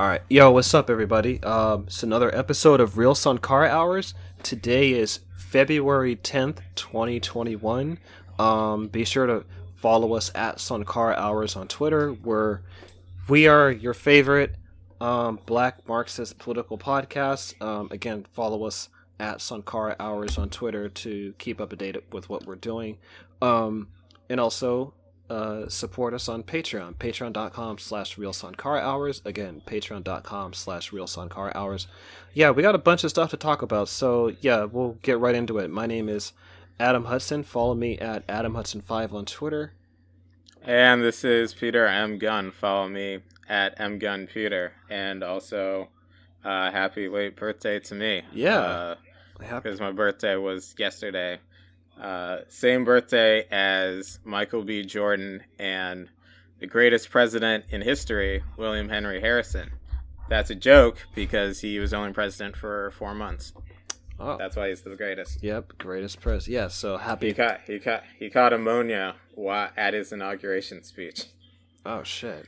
Alright, yo, what's up everybody? It's another episode of Real Sankara Hours. Today is February 10th, 2021. Be sure to follow us at Sankara Hours on Twitter, where we are your favorite black Marxist political podcast. Again, follow us at Sankara Hours on Twitter to keep up to date with what we're doing. And also... support us on Patreon, patreon.com/Real Sankara Hours. Again, patreon.com/Real Sankara Hours. Yeah, we got a bunch of stuff to talk about, so yeah, we'll get right into it. My name is Adam Hudson. Follow me at Adam Hudson5 on Twitter. And this is Peter M Gunn. Follow me at M Gunn Peter. And also, happy late birthday to me. Yeah, because my birthday was yesterday. Same birthday as Michael B. Jordan and the greatest president in history, William Henry Harrison. That's a joke because he was only president for 4 months. Oh. That's why he's the greatest. Yep, greatest president. Yeah, so happy. He caught ammonia at his inauguration speech. Oh shit!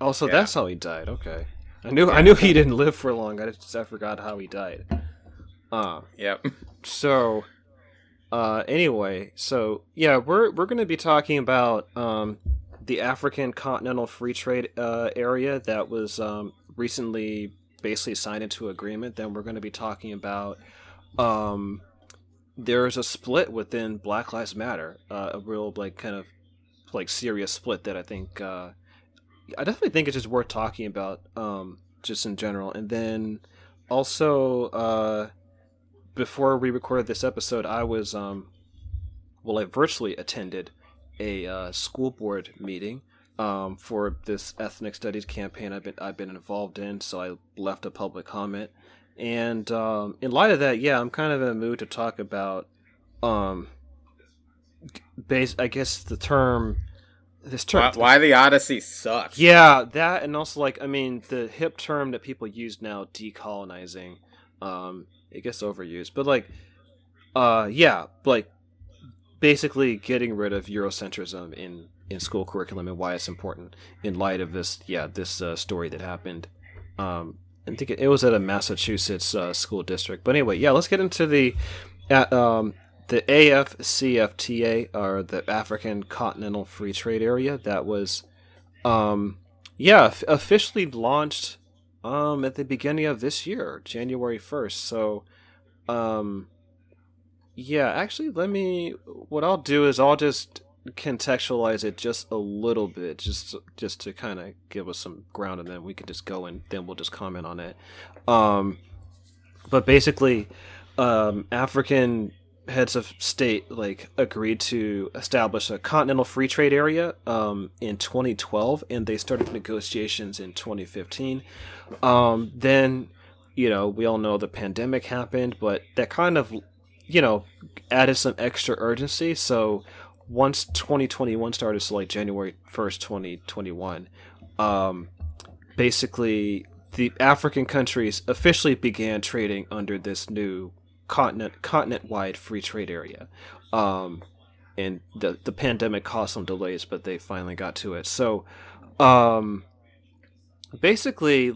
Also, yeah. That's how he died. Okay, I knew he didn't live for long. I forgot how he died. Yep. So. Anyway, so yeah, we're going to be talking about the African Continental Free Trade Area that was recently basically signed into agreement. Then we're going to be talking about there's a split within Black Lives Matter, a real like kind of like serious split that I definitely think it's just worth talking about just in general. And then also. Before we recorded this episode, I was, I virtually attended a school board meeting for this ethnic studies campaign I've been involved in. So I left a public comment, and in light of that, yeah, I'm kind of in a mood to talk about, I guess the term. This term, why the Odyssey sucks. Yeah, that, and also like the hip term that people use now, decolonizing. It gets overused, but basically getting rid of Eurocentrism in school curriculum and why it's important in light of this, this story that happened. I think it was at a Massachusetts school district, but anyway, yeah, let's get into the AFCFTA, or the African Continental Free Trade Area, that was, officially launched at the beginning of this year, January 1st. So, what I'll do is I'll just contextualize it just a little bit, just to kind of give us some ground, and then we can just go and then we'll just comment on it. But basically, African heads of state agreed to establish a continental free trade area in 2012, and they started negotiations in 2015. Then we all know the pandemic happened, but that kind of added some extra urgency. So once 2021 started, so January 1st 2021, basically the African countries officially began trading under this new continent-wide free trade area, and the pandemic caused some delays, but they finally got to it. So basically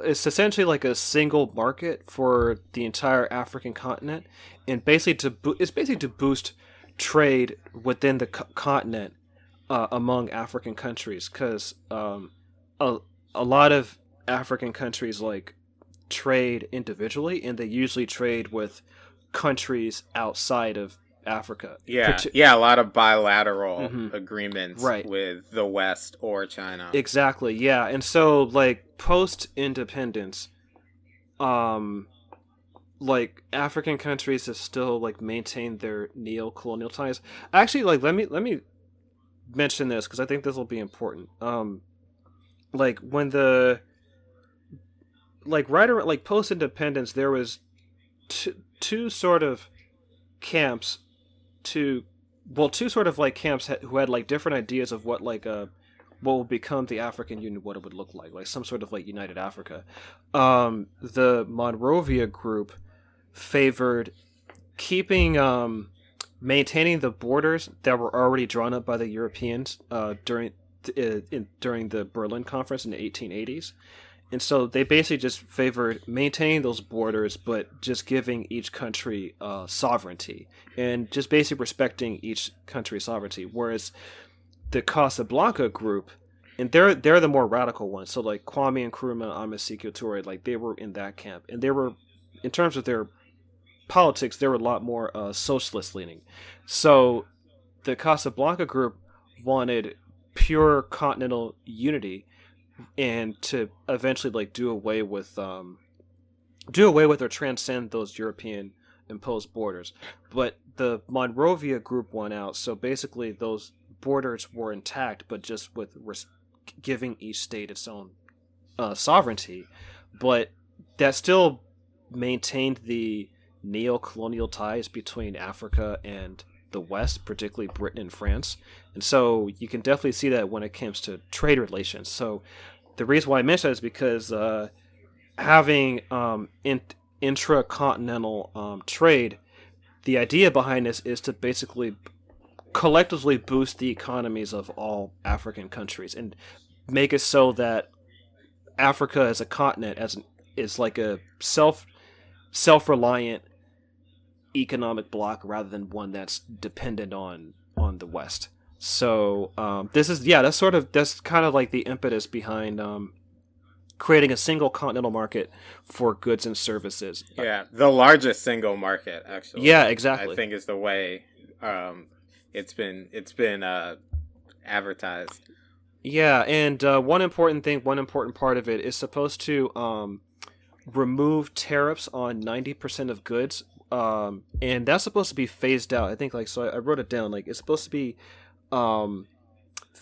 it's essentially a single market for the entire African continent, and it's basically to boost trade within the continent among African countries, because a lot of African countries trade individually, and they usually trade with countries outside of Africa. A lot of bilateral agreements, right, with the West or China. Exactly, yeah. And so post-independence, African countries have still maintained their neo-colonial ties. Actually, let me mention this, because I think this will be important. When the right around post-independence, there was two sort of camps camps who had different ideas of what what would become the African Union, what it would look like some sort of United Africa. The Monrovia group favored keeping maintaining the borders that were already drawn up by the Europeans during the Berlin Conference in the 1880s. And so they basically just favor maintaining those borders, but just giving each country sovereignty and just basically respecting each country's sovereignty. Whereas the Casablanca group, and they're the more radical ones. So like Kwame Nkrumah, Ahmed Sékou Touré, like they were in that camp, and they were, in terms of their politics, they were a lot more socialist leaning. So the Casablanca group wanted pure continental unity, and to eventually like do away with or transcend those European imposed borders. But the Monrovia group won out, so basically those borders were intact, but just with giving each state its own sovereignty. But that still maintained the neo-colonial ties between Africa and the West, particularly Britain and France. And so you can definitely see that when it comes to trade relations. So the reason why I mention that is because having intracontinental trade, the idea behind this is to basically collectively boost the economies of all African countries and make it so that Africa as a continent is like a self-reliant economic block rather than one that's dependent on the West. So that's kind of like the impetus behind creating a single continental market for goods and services. Yeah, the largest single market, actually. Yeah, exactly. I think is the way it's been advertised. Yeah, and one important part of it is supposed to remove tariffs on 90% of goods. And that's supposed to be phased out. I think I wrote it down. Like it's supposed to be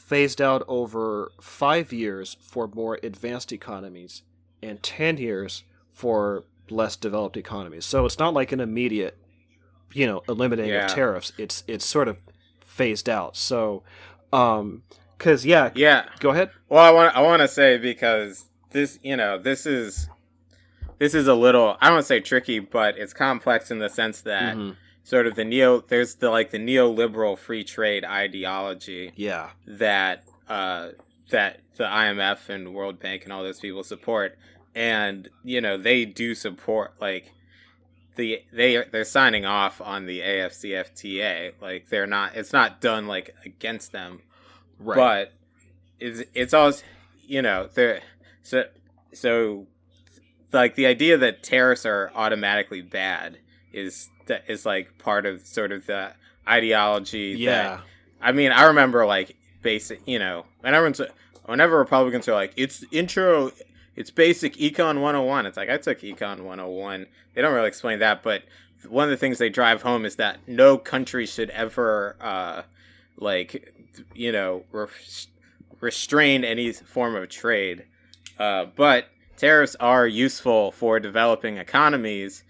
phased out over 5 years for more advanced economies and 10 years for less developed economies. So it's not like an immediate, eliminating of tariffs. It's sort of phased out. So, go ahead. Well, I want to say, because this is a little, I don't say tricky, but it's complex in the sense that sort of there's the neoliberal free trade ideology that the IMF and World Bank and all those people support, and they do support they're signing off on the AFCFTA, like it's not done like against them, right? But it's always so. Like the idea that tariffs are automatically bad is part of sort of the ideology. Yeah. I remember and whenever Republicans are like, it's basic Econ 101. It's like, I took Econ 101. They don't really explain that, but one of the things they drive home is that no country should ever, restrain any form of trade. But tariffs are useful for developing economies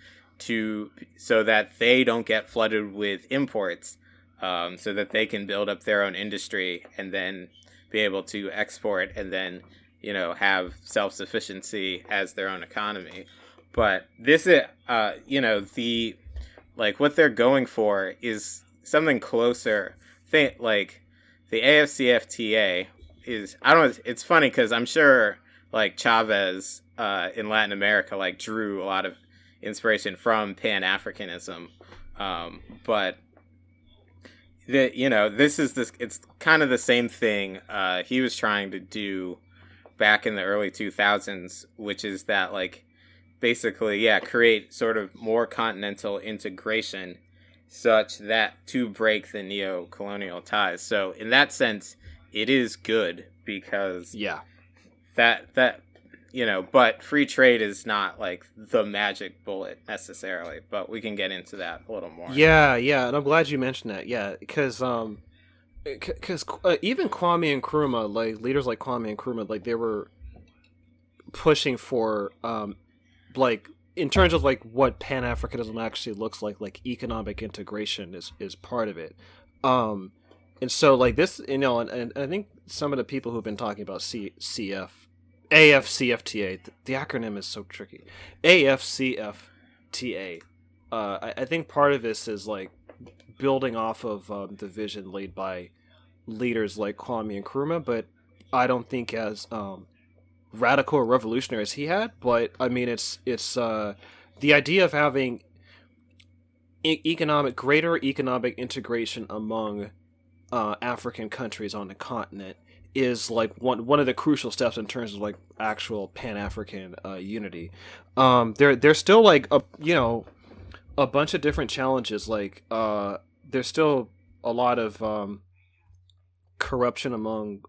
so that they don't get flooded with imports, so that they can build up their own industry and then be able to export and then, have self-sufficiency as their own economy. But this is, what they're going for is something closer. The AFCFTA is, it's funny because I'm sure Chavez in Latin America, drew a lot of inspiration from Pan-Africanism. But it's kind of the same thing he was trying to do back in the early 2000s, which is that create sort of more continental integration such that to break the neo-colonial ties. So in that sense, it is good because but free trade is not the magic bullet necessarily, but we can get into that a little more. Yeah. And I'm glad you mentioned that. Yeah. Cause even Kwame Nkrumah, leaders like Kwame Nkrumah, they were pushing for, in terms of what Pan-Africanism actually looks like economic integration is part of it. And so, this, and I think some of the people who've been talking about AFCFTA, the acronym is so tricky, AFCFTA, I think part of this is like building off of the vision laid by leaders like Kwame Nkrumah, but I don't think as radical or revolutionary as he had. But I mean, it's the idea of having greater economic integration among African countries on the continent is like one of the crucial steps in terms of like actual Pan-African unity. There's still like a bunch of different challenges. Like there's still a lot of corruption among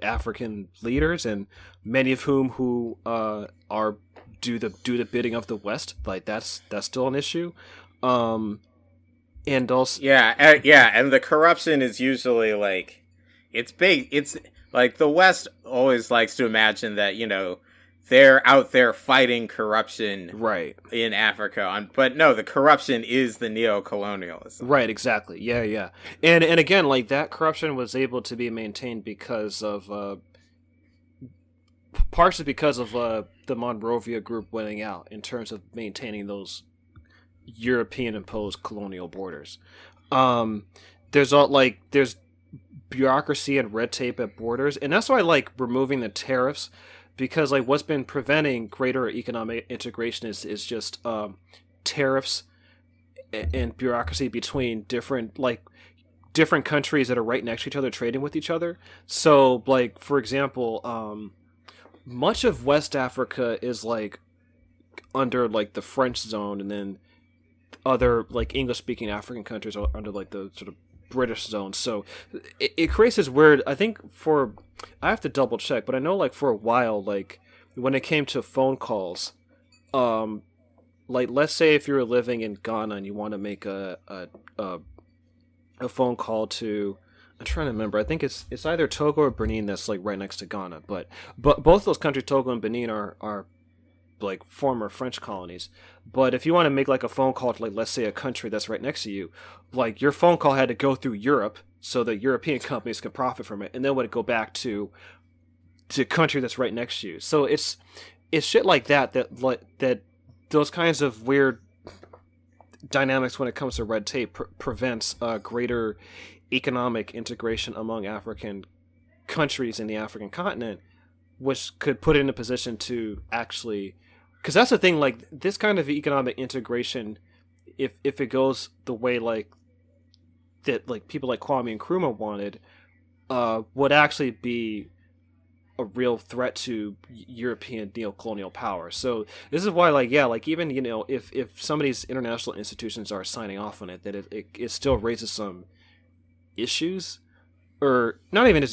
African leaders, and many of whom are do the bidding of the West. Like that's still an issue. And also and the corruption is usually like, it's big. It's like the West always likes to imagine that, they're out there fighting corruption right in Africa. But no, the corruption is the neo-colonialism. Right, exactly. Yeah, yeah. And again, like that corruption was able to be maintained because of, partially because of the Monrovia group winning out in terms of maintaining those European-imposed colonial borders. There's bureaucracy and red tape at borders, and that's why I like removing the tariffs, because like what's been preventing greater economic integration is just tariffs and bureaucracy between different countries that are right next to each other trading with each other. So like, for example, much of West Africa is like under like the French zone, and then other like English-speaking African countries are under like the sort of British zone. So it creates this weird, I think I have to double check, but I know like for a while, like when it came to phone calls, like let's say if you're living in Ghana and you want to make a phone call to, I'm trying to remember, I think it's either Togo or Benin that's like right next to Ghana, but both those countries, Togo and Benin, are like former French colonies. But if you want to make like a phone call to like, let's say, a country that's right next to you, like your phone call had to go through Europe so that European companies could profit from it, and then would it go back to country that's right next to you. So it's shit like that those kinds of weird dynamics when it comes to red tape prevents greater economic integration among African countries in the African continent, which could put it in a position to actually, because that's the thing, like this kind of economic integration, if it goes the way like that, like people like Kwame Nkrumah wanted, would actually be a real threat to European neo-colonial power. So this is why, like, yeah, like even if some of these international institutions are signing off on it, that it still raises some issues. Or not even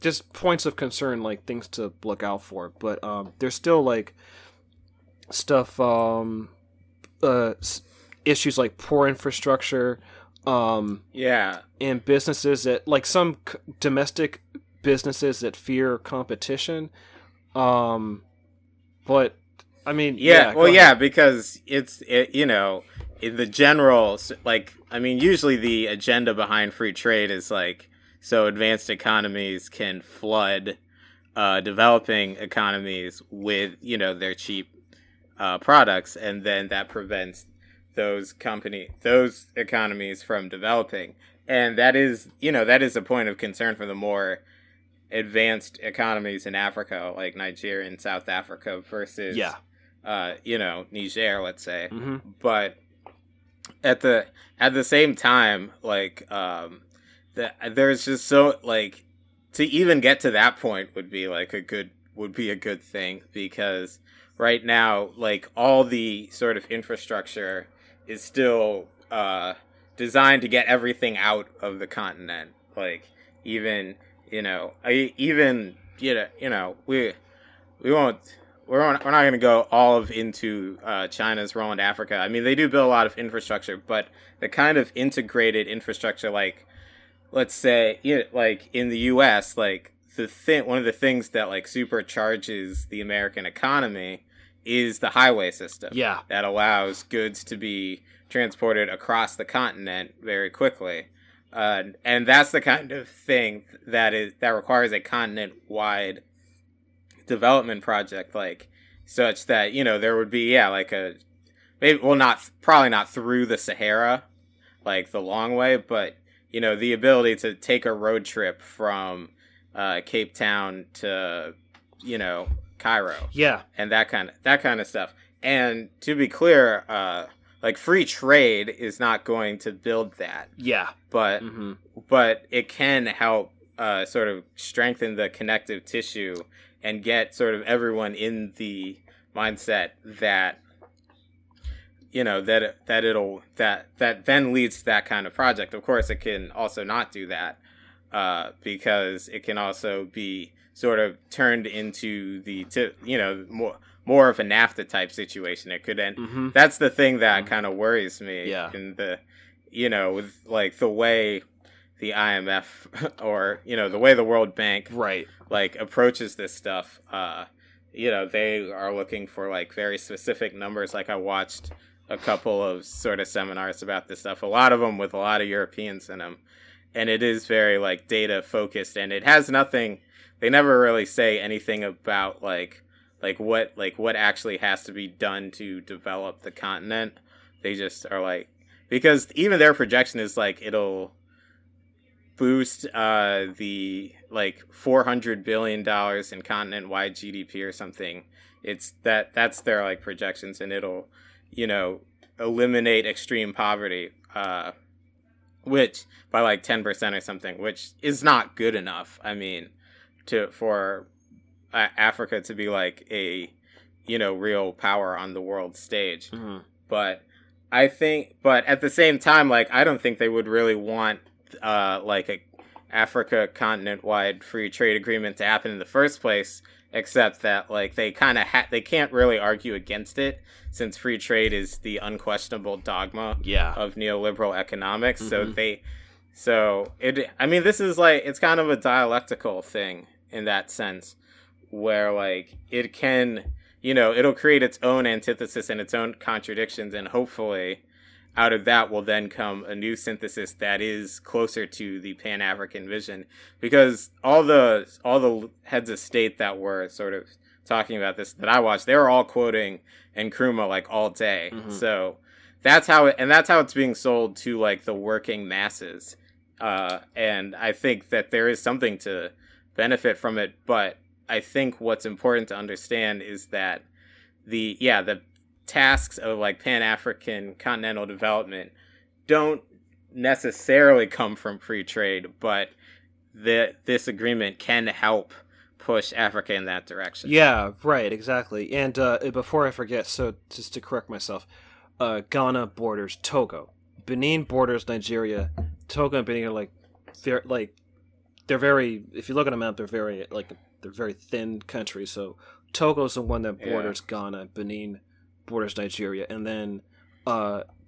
just points of concern, like things to look out for. But there's still like stuff, issues like poor infrastructure, and businesses that like some domestic businesses that fear competition. But I mean, because it's in the general, like, I mean, usually the agenda behind free trade is like, so advanced economies can flood developing economies with, their cheap products, and then that prevents those economies from developing. And that is a point of concern for the more advanced economies in Africa, like Nigeria and South Africa versus, Niger, let's say. Mm-hmm. But at the same time, like, there's just so, like, to even get to that point would be a good thing, because right now, like, all the sort of infrastructure is still designed to get everything out of the continent. Like, we're not going to go into China's role in Africa. I mean, they do build a lot of infrastructure, but the kind of integrated infrastructure, like, let's say, like in the U.S., like one of the things that like supercharges the American economy is the highway system. Yeah, that allows goods to be transported across the continent very quickly, and that's the kind of thing that requires a continent-wide development project, like such that there would be like a probably not through the Sahara, like the long way, but you know, the ability to take a road trip from Cape Town to, you know, Cairo, yeah, and that kind of stuff. And to be clear, like free trade is not going to build that, yeah, but mm-hmm. but it can help sort of strengthen the connective tissue and get sort of everyone in the mindset that, you know, that then leads to that kind of project. Of course, it can also not do that because it can also be sort of turned into the, you know, more of a NAFTA type situation. It could end. Mm-hmm. That's the thing that mm-hmm. kind of worries me. Yeah. And the, you know, with like the way the IMF or, you know, the way the World Bank right. like approaches this stuff, you know, they are looking for like very specific numbers. Like I watched a couple of sort of seminars about this stuff, a lot of them with a lot of Europeans in them. And it is very like data focused, and it has nothing. They never really say anything about like what actually has to be done to develop the continent. They just are like, because even their projection is like, it'll boost the like $400 billion in continent wide GDP or something. It's that's their like projections, and it'll, you know, eliminate extreme poverty, which by like 10% or something, which is not good enough. I mean, for Africa to be like a, you know, real power on the world stage. Mm-hmm. But at the same time, like, I don't think they would really want like a Africa continent wide free trade agreement to happen in the first place, except that like they kind of they can't really argue against it, since free trade is the unquestionable dogma of neoliberal economics. Mm-hmm. I mean, this is like, it's kind of a dialectical thing in that sense, where like it can, you know, it'll create its own antithesis and its own contradictions, and hopefully out of that will then come a new synthesis that is closer to the Pan-African vision. Because all the heads of state that were sort of talking about this that I watched, they were all quoting Nkrumah like all day. Mm-hmm. So that's how it's being sold to like the working masses. And I think that there is something to benefit from it. But I think what's important to understand is that the tasks of like Pan-African continental development don't necessarily come from free trade, but this agreement can help push Africa in that direction. Yeah, right, exactly. And before I forget, so just to correct myself, Ghana borders Togo, Benin borders Nigeria. Togo and Benin are if you look at a map, they're very thin countries. So Togo's the one that borders Ghana, Benin borders Nigeria, and then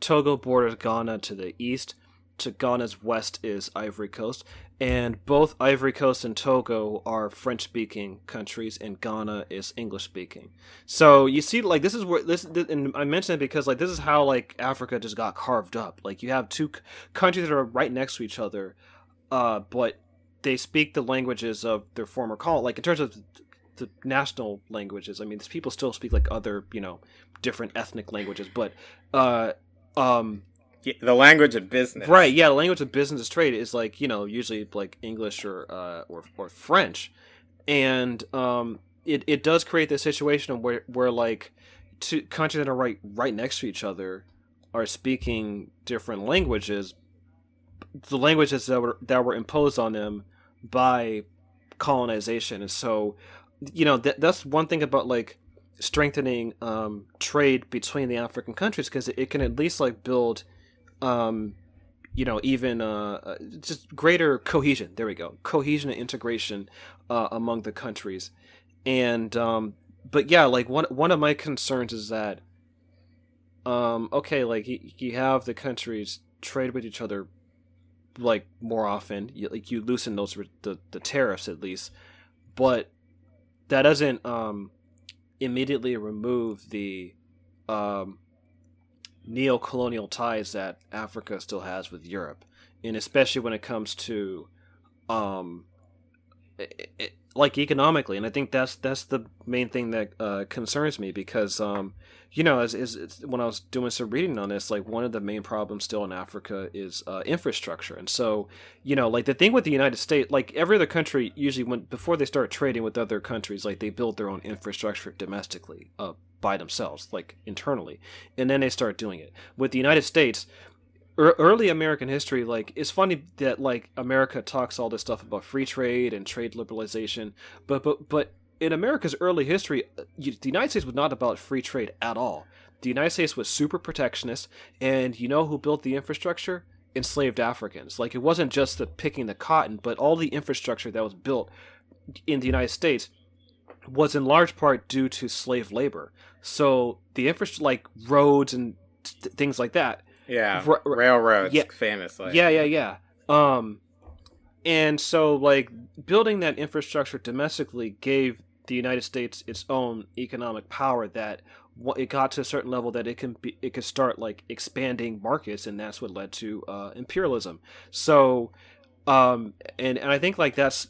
Togo borders Ghana to the east. To Ghana's west is Ivory Coast, and both Ivory Coast and Togo are French-speaking countries, and Ghana is English-speaking. So you see, like, this is where this, and I mentioned it because, like, this is how like Africa just got carved up. Like, you have two countries that are right next to each other, but they speak the languages of their former colony. Like, in terms of the national languages, I mean, these people still speak like other, you know, different ethnic languages, but the language of business, right? Yeah, the language of business is trade is like, you know, usually like English or French, and it does create this situation where like two countries that are right next to each other are speaking different languages, the languages that were imposed on them by colonization. And so, you know, that's one thing about like strengthening trade between the African countries, because it can at least like build you know, even just greater cohesion. There we go, cohesion and integration among the countries. And but yeah, like one of my concerns is that okay, like you have the countries trade with each other like more often, you loosen those the tariffs at least, but that doesn't immediately remove the neo-colonial ties that Africa still has with Europe, and especially when it comes to like economically. And I think that's the main thing that concerns me, because you know, as when I was doing some reading on this, like one of the main problems still in Africa is infrastructure. And so, you know, like the thing with the United States, like every other country, usually when before they start trading with other countries, like they build their own infrastructure domestically by themselves, like internally, and then they start doing it. With the United States, early American history, like it's funny that like America talks all this stuff about free trade and trade liberalization, but in America's early history, the United States was not about free trade at all. The United States was super protectionist, and you know who built the infrastructure? Enslaved Africans. Like it wasn't just the picking the cotton, but all the infrastructure that was built in the United States was in large part due to slave labor. So the infrastructure, like roads and things like that. Yeah, railroads, yeah, famously. Yeah. And so, like, building that infrastructure domestically gave the United States its own economic power, that it got to a certain level that it could start, like, expanding markets, and that's what led to imperialism. So, and I think, like, that's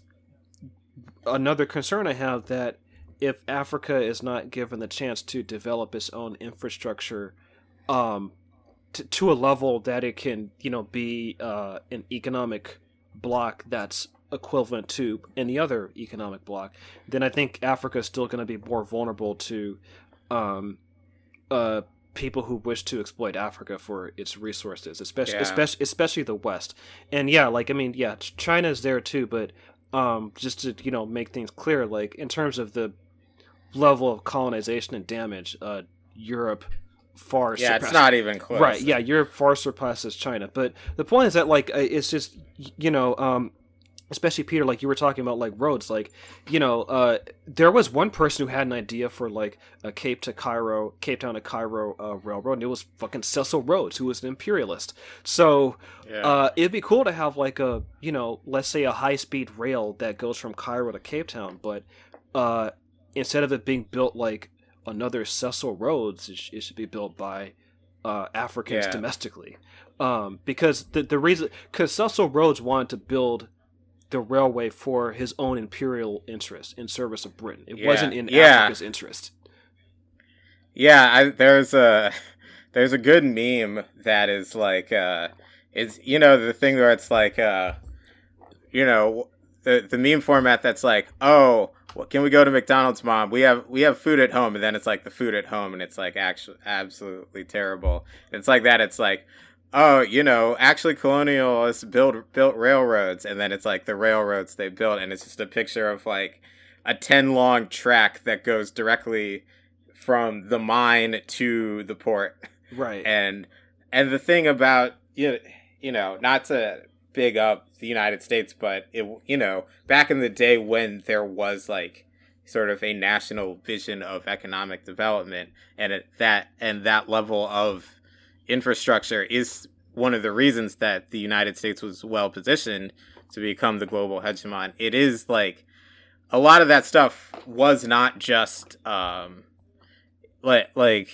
another concern I have, that if Africa is not given the chance to develop its own infrastructure to a level that it can, you know, be an economic block that's equivalent to any other economic block, then I think Africa is still going to be more vulnerable to people who wish to exploit Africa for its resources, especially the West. And yeah, like, I mean, yeah, China's there too, but just to, you know, make things clear, like in terms of the level of colonization and damage, Europe far surpasses. It's not even close, right? Yeah, Europe far surpasses China. But the point is that, like, it's just, you know, especially Peter, like you were talking about, like roads, like, you know, there was one person who had an idea for like a Cape Town to Cairo railroad, and it was fucking Cecil Rhodes, who was an imperialist. So it'd be cool to have like a, you know, let's say a high-speed rail that goes from Cairo to Cape Town, but instead of it being built like another Cecil Rhodes, it should be built by Africans domestically, because the reason, because Cecil Rhodes wanted to build the railway for his own imperial interest in service of Britain. It wasn't in Africa's interest. Yeah, there's a good meme that is like, is, you know, the thing where it's like, you know, the meme format that's like, oh, well, can we go to McDonald's, Mom? We have food at home, and then it's like the food at home, and it's like actually absolutely terrible. And it's like that. It's like, oh, you know, actually colonialists built railroads, and then it's like the railroads they built, and it's just a picture of like a 10-long track that goes directly from the mine to the port. Right. And the thing about, you know, not to big up the United States, but it, you know, back in the day when there was like sort of a national vision of economic development, and that level of infrastructure is one of the reasons that the United States was well positioned to become the global hegemon. It is like a lot of that stuff was not just like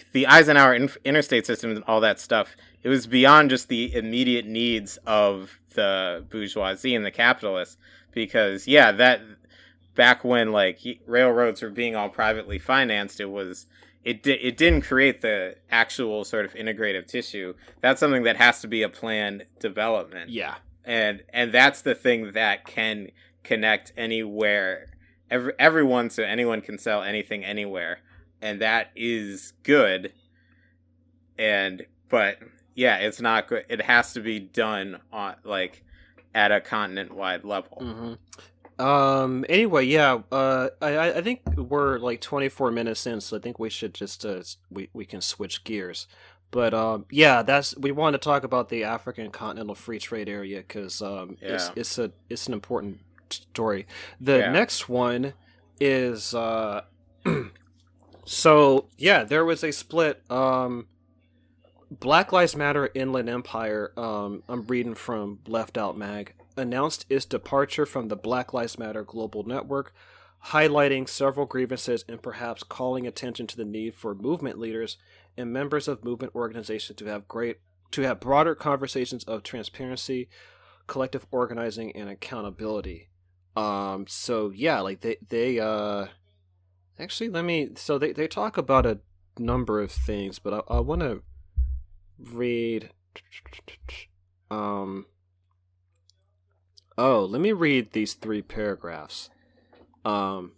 the Eisenhower interstate system and all that stuff. It was beyond just the immediate needs of the bourgeoisie and the capitalists, because that back when like railroads were being all privately financed, it didn't create the actual sort of integrative tissue. That's something that has to be a planned development. Yeah, and that's the thing that can connect anywhere, everyone, so anyone can sell anything anywhere, and that is good. But yeah, it's not good. It has to be done on like at a continent-wide level. Mm-hmm. Anyway, I think we're like 24 minutes in, so I think we should just we can switch gears. But we want to talk about the African Continental Free Trade Area, because it's an important story. The next one is so there was a split. Black Lives Matter Inland Empire, I'm reading from Left Out Mag, announced its departure from the Black Lives Matter Global Network, highlighting several grievances and perhaps calling attention to the need for movement leaders and members of movement organizations to have broader conversations of transparency, collective organizing, and accountability. So yeah, like they actually, so they talk about a number of things, but I want to read, let me read these three paragraphs. Where's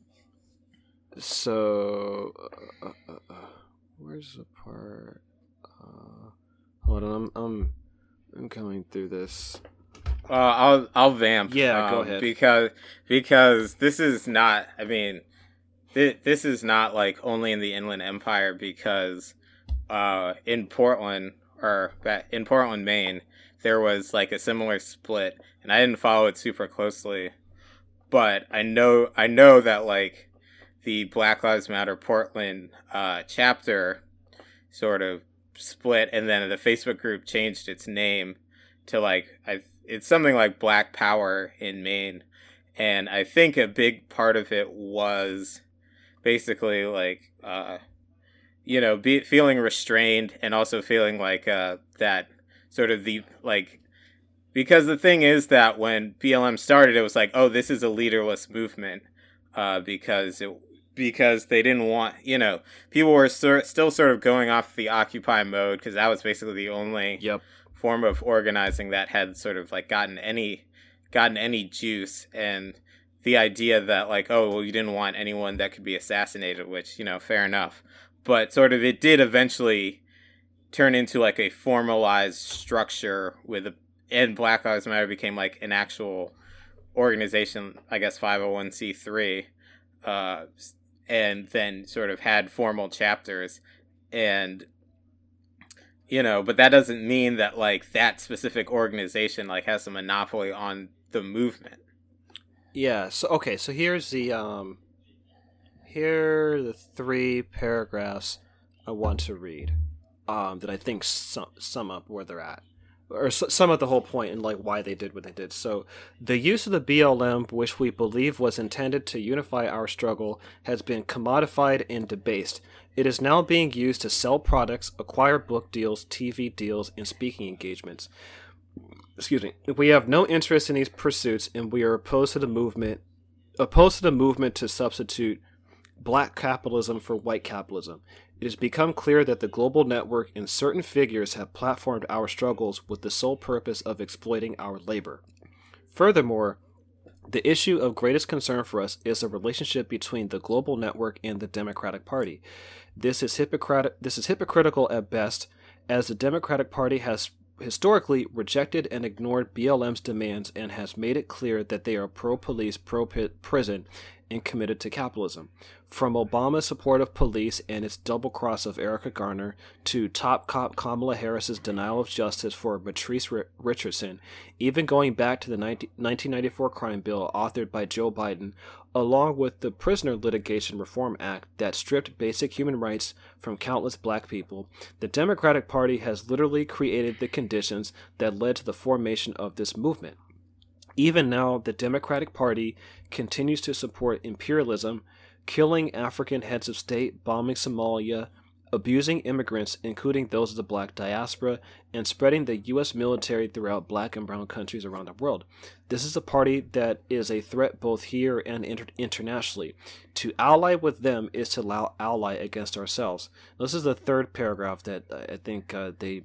the part? Hold on, I'm coming through this. I'll vamp. Yeah, go ahead. Because this is not. I mean, this is not like only in the Inland Empire. Because in Portland, Maine, there was like a similar split, and I didn't follow it super closely, but I know that like the Black Lives Matter Portland chapter sort of split, and then the Facebook group changed its name to it's something like Black Power in Maine, and I think a big part of it was basically like feeling restrained, and also feeling like that sort of the like. Because the thing is that when BLM started, it was like, oh, this is a leaderless movement, because they didn't want, people were still sort of going off the Occupy mode, because that was basically the only form of organizing that had sort of like gotten any juice, and the idea that like, oh, well, you didn't want anyone that could be assassinated, which, fair enough, but sort of it did eventually turn into like a formalized structure with a. And Black Lives Matter became like an actual organization, I guess 501c3, and then sort of had formal chapters, and but that doesn't mean that like that specific organization like has a monopoly on the movement. Yeah. So okay. So here's the here are the three paragraphs I want to read that I think sum up where they're at. Or some of the whole point and like why they did what they did. So the use of the BLM, which we believe was intended to unify our struggle, has been commodified and debased. It is now being used to sell products, acquire book deals, TV deals, and speaking engagements. Excuse me. We have no interest in these pursuits, and we are opposed to the movement to substitute black capitalism for white capitalism. It has become clear that the global network and certain figures have platformed our struggles with the sole purpose of exploiting our labor. Furthermore, the issue of greatest concern for us is the relationship between the global network and the Democratic Party. This is hypocritical at best, as the Democratic Party has historically rejected and ignored BLM's demands and has made it clear that they are pro-police, pro-prison, and committed to capitalism. From Obama's support of police and its double cross of Erica Garner to top cop Kamala Harris's denial of justice for Matrice Richardson, even going back to the 1994 crime bill authored by Joe Biden, along with the Prisoner Litigation Reform Act that stripped basic human rights from countless black people, the Democratic Party has literally created the conditions that led to the formation of this movement. Even now, the Democratic Party continues to support imperialism, killing African heads of state, bombing Somalia, abusing immigrants, including those of the black diaspora, and spreading the U.S. military throughout black and brown countries around the world. This is a party that is a threat both here and internationally. To ally with them is to ally against ourselves. This is the third paragraph that I think they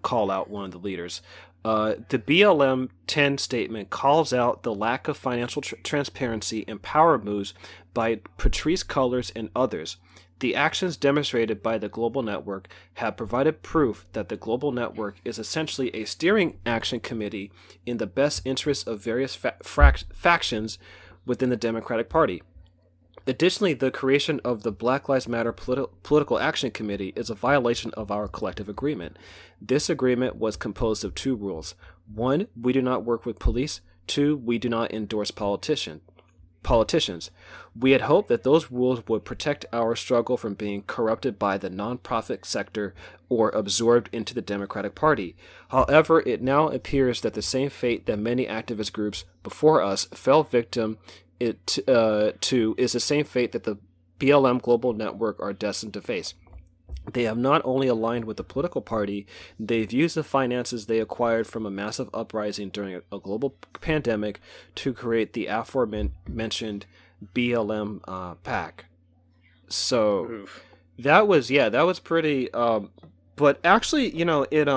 call out one of the leaders. The BLM 10 statement calls out the lack of financial transparency and power moves by Patrice Cullors and others. The actions demonstrated by the Global Network have provided proof that the Global Network is essentially a steering action committee in the best interests of various factions within the Democratic Party. Additionally, the creation of the Black Lives Matter Political Action Committee is a violation of our collective agreement. This agreement was composed of two rules. 1, we do not work with police. 2, we do not endorse politicians. We had hoped that those rules would protect our struggle from being corrupted by the nonprofit sector or absorbed into the Democratic Party. However, it now appears that the same fate that many activist groups before us fell victim to is the same fate that the BLM Global Network are destined to face. They have not only aligned with the political party, they've used the finances they acquired from a massive uprising during a global pandemic to create the aforementioned BLM pack. So oof. that was pretty. But actually, you know, it.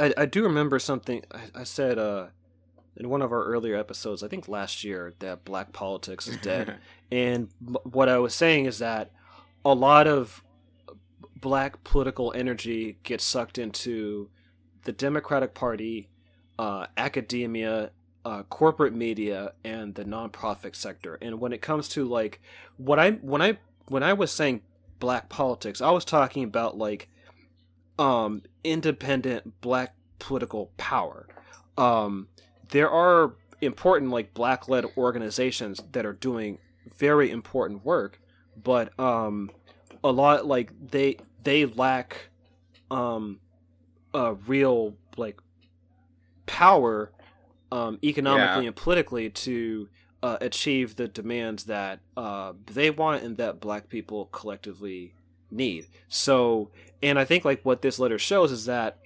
I do remember something I said in one of our earlier episodes, I think last year, that black politics is dead. And what I was saying is that a lot of black political energy gets sucked into the Democratic Party, academia, corporate media, and the nonprofit sector. And when it comes to like when I was saying black politics, I was talking about like independent black political power. There are important like black-led organizations that are doing very important work, but a lot like they lack a real like power economically and politically to achieve the demands that they want and that black people collectively need. So, and I think like what this letter shows is that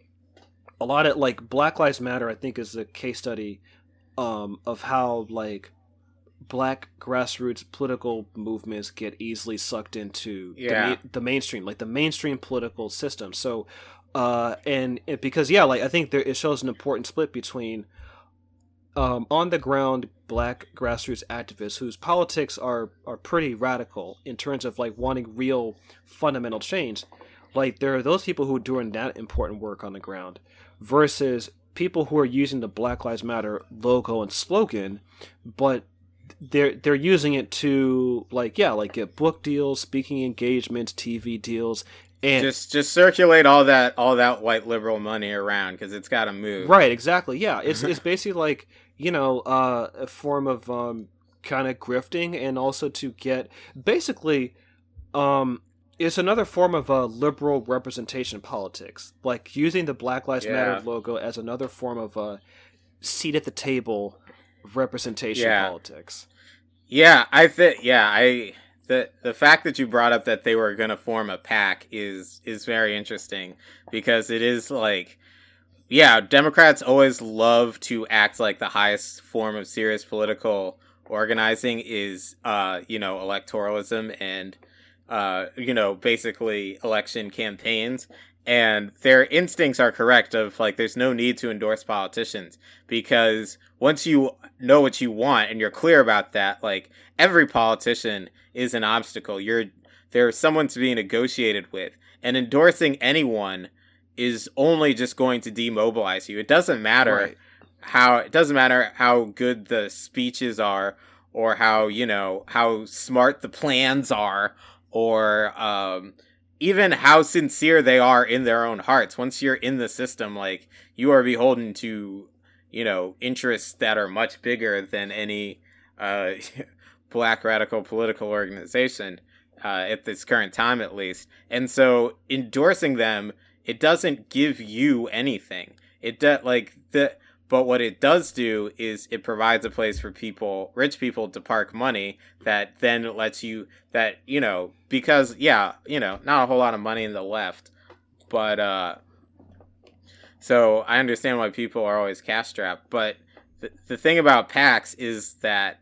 a lot of like Black Lives Matter, I think, is a case study of how like black grassroots political movements get easily sucked into the mainstream, like the mainstream political system. So, I think it shows an important split between on the ground black grassroots activists whose politics are pretty radical in terms of like wanting real fundamental change. Like there are those people who are doing that important work on the ground versus people who are using the Black Lives Matter logo and slogan, but they're using it to like get book deals, speaking engagements, TV deals, and just circulate all that white liberal money around because it's got to move. Right, exactly. Yeah, it's basically like, you know, a form of kind of grifting, and also to get basically it's another form of liberal representation politics, like using the Black Lives Matter logo as another form of seat at the table representation politics. Yeah, I think. Yeah, the fact that you brought up that they were going to form a pack is very interesting, because it is like, yeah, Democrats always love to act like the highest form of serious political organizing is, you know, electoralism and, you know, basically election campaigns. And their instincts are correct of like, there's no need to endorse politicians, because once you know what you want and you're clear about that, like every politician is an obstacle. There's someone to be negotiated with, and endorsing anyone is only just going to demobilize you. It doesn't matter how good the speeches are, or how, you know, how smart the plans are, or, even how sincere they are in their own hearts. Once you're in the system, like, you are beholden to, you know, interests that are much bigger than any black radical political organization at this current time, at least. And so endorsing them, it doesn't give you anything. But what it does do is it provides a place for people, rich people, to park money that then lets you, that, you know, because, yeah, you know, not a whole lot of money in the left, but, so I understand why people are always cash strapped, but the thing about PACs is that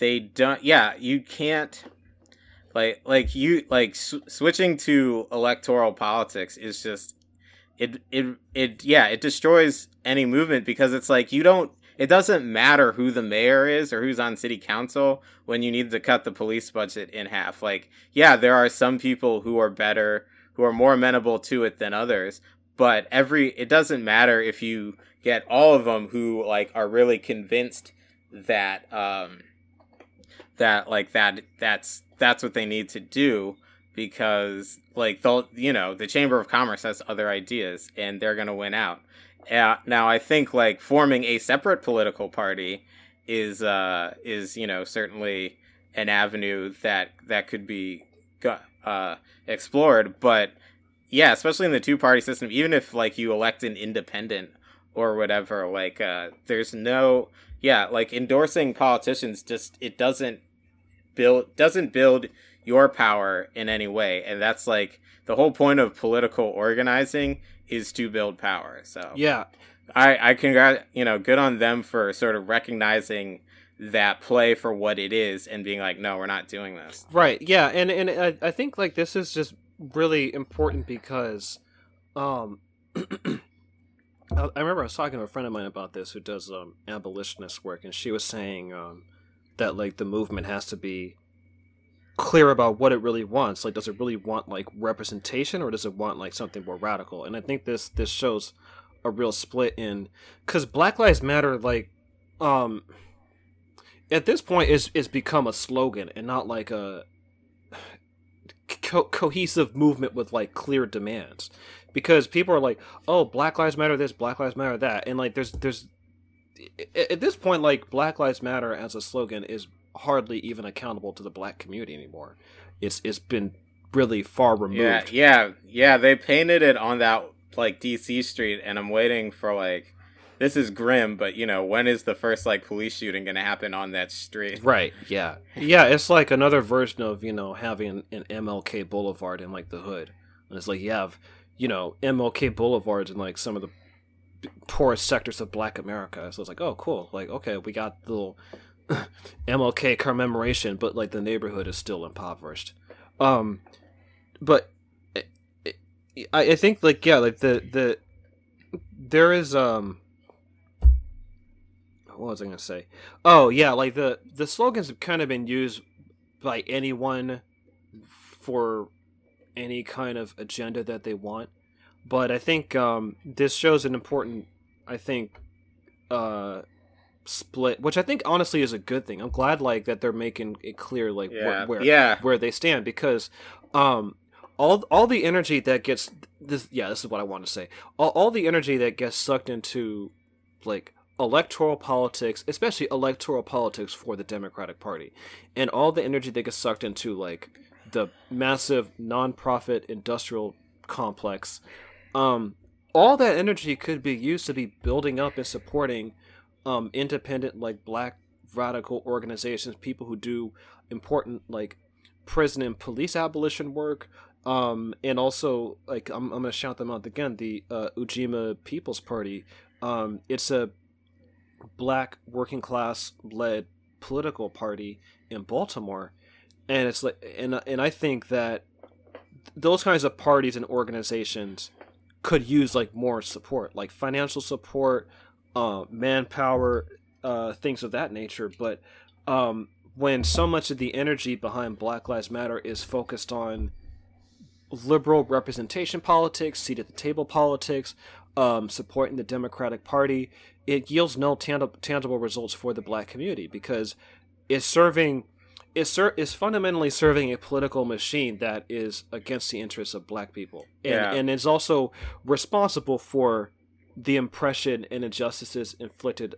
they don't, you can't, switching to electoral politics is just, it destroys any movement, because it's like, it doesn't matter who the mayor is or who's on city council when you need to cut the police budget in half. Like, yeah, there are some people who are better, who are more amenable to it than others, but it doesn't matter if you get all of them who like are really convinced that, that's what they need to do. Because, like, you know, the Chamber of Commerce has other ideas, and they're going to win out. Now, I think, like, forming a separate political party is you know, certainly an avenue that could be explored. But, yeah, especially in the two-party system, even if, like, you elect an independent or whatever, like, there's no... Yeah, like, endorsing politicians just... It doesn't build your power in any way. And that's like the whole point of political organizing is to build power. So yeah, I congrat, you know, good on them for sort of recognizing that play for what it is and being like, no, we're not doing this. Right. Yeah. And I think like this is just really important because I remember I was talking to a friend of mine about this who does abolitionist work, and she was saying that like the movement has to be clear about what it really wants. Like, does it really want like representation, or does it want like something more radical? And I think this shows a real split in, because Black Lives Matter, like at this point it's become a slogan and not like a cohesive movement with like clear demands, because people are like, oh, Black Lives Matter this, Black Lives Matter that, and like there's at this point like Black Lives Matter as a slogan is hardly even accountable to the black community anymore. It's been really far removed. Yeah They painted it on that like DC street, and I'm waiting for like, this is grim, but you know, when is the first like police shooting going to happen on that street? Right. Yeah. Yeah. It's like another version of, you know, having an MLK Boulevard in like the hood. And it's like, you have, you know, MLK Boulevards in like some of the poorest sectors of black America. So it's like, oh, cool. Like, okay, we got the little MLK commemoration, but like the neighborhood is still impoverished. But I think like, yeah, like there is, what was I going to say? Oh, yeah, like the slogans have kind of been used by anyone for any kind of agenda that they want. But I think this shows an important, I think, split, which I think honestly is a good thing. I'm glad like that they're making it clear like where they stand, because all the energy that gets this, yeah, this is what I want to say. All the energy that gets sucked into like electoral politics, especially electoral politics for the Democratic Party, and all the energy they get sucked into like the massive nonprofit industrial complex, all that energy could be used to be building up and supporting independent like black radical organizations, people who do important like prison and police abolition work, and also like I'm gonna shout them out again, the Ujima People's Party. It's a black working class led political party in Baltimore, and it's like, and I think that those kinds of parties and organizations could use like more support, like financial support, manpower, things of that nature. But when so much of the energy behind Black Lives Matter is focused on liberal representation politics, seat at the table politics, supporting the Democratic Party, it yields no tangible results for the black community, because it's fundamentally serving a political machine that is against the interests of black people, and is also responsible for the oppression and injustices inflicted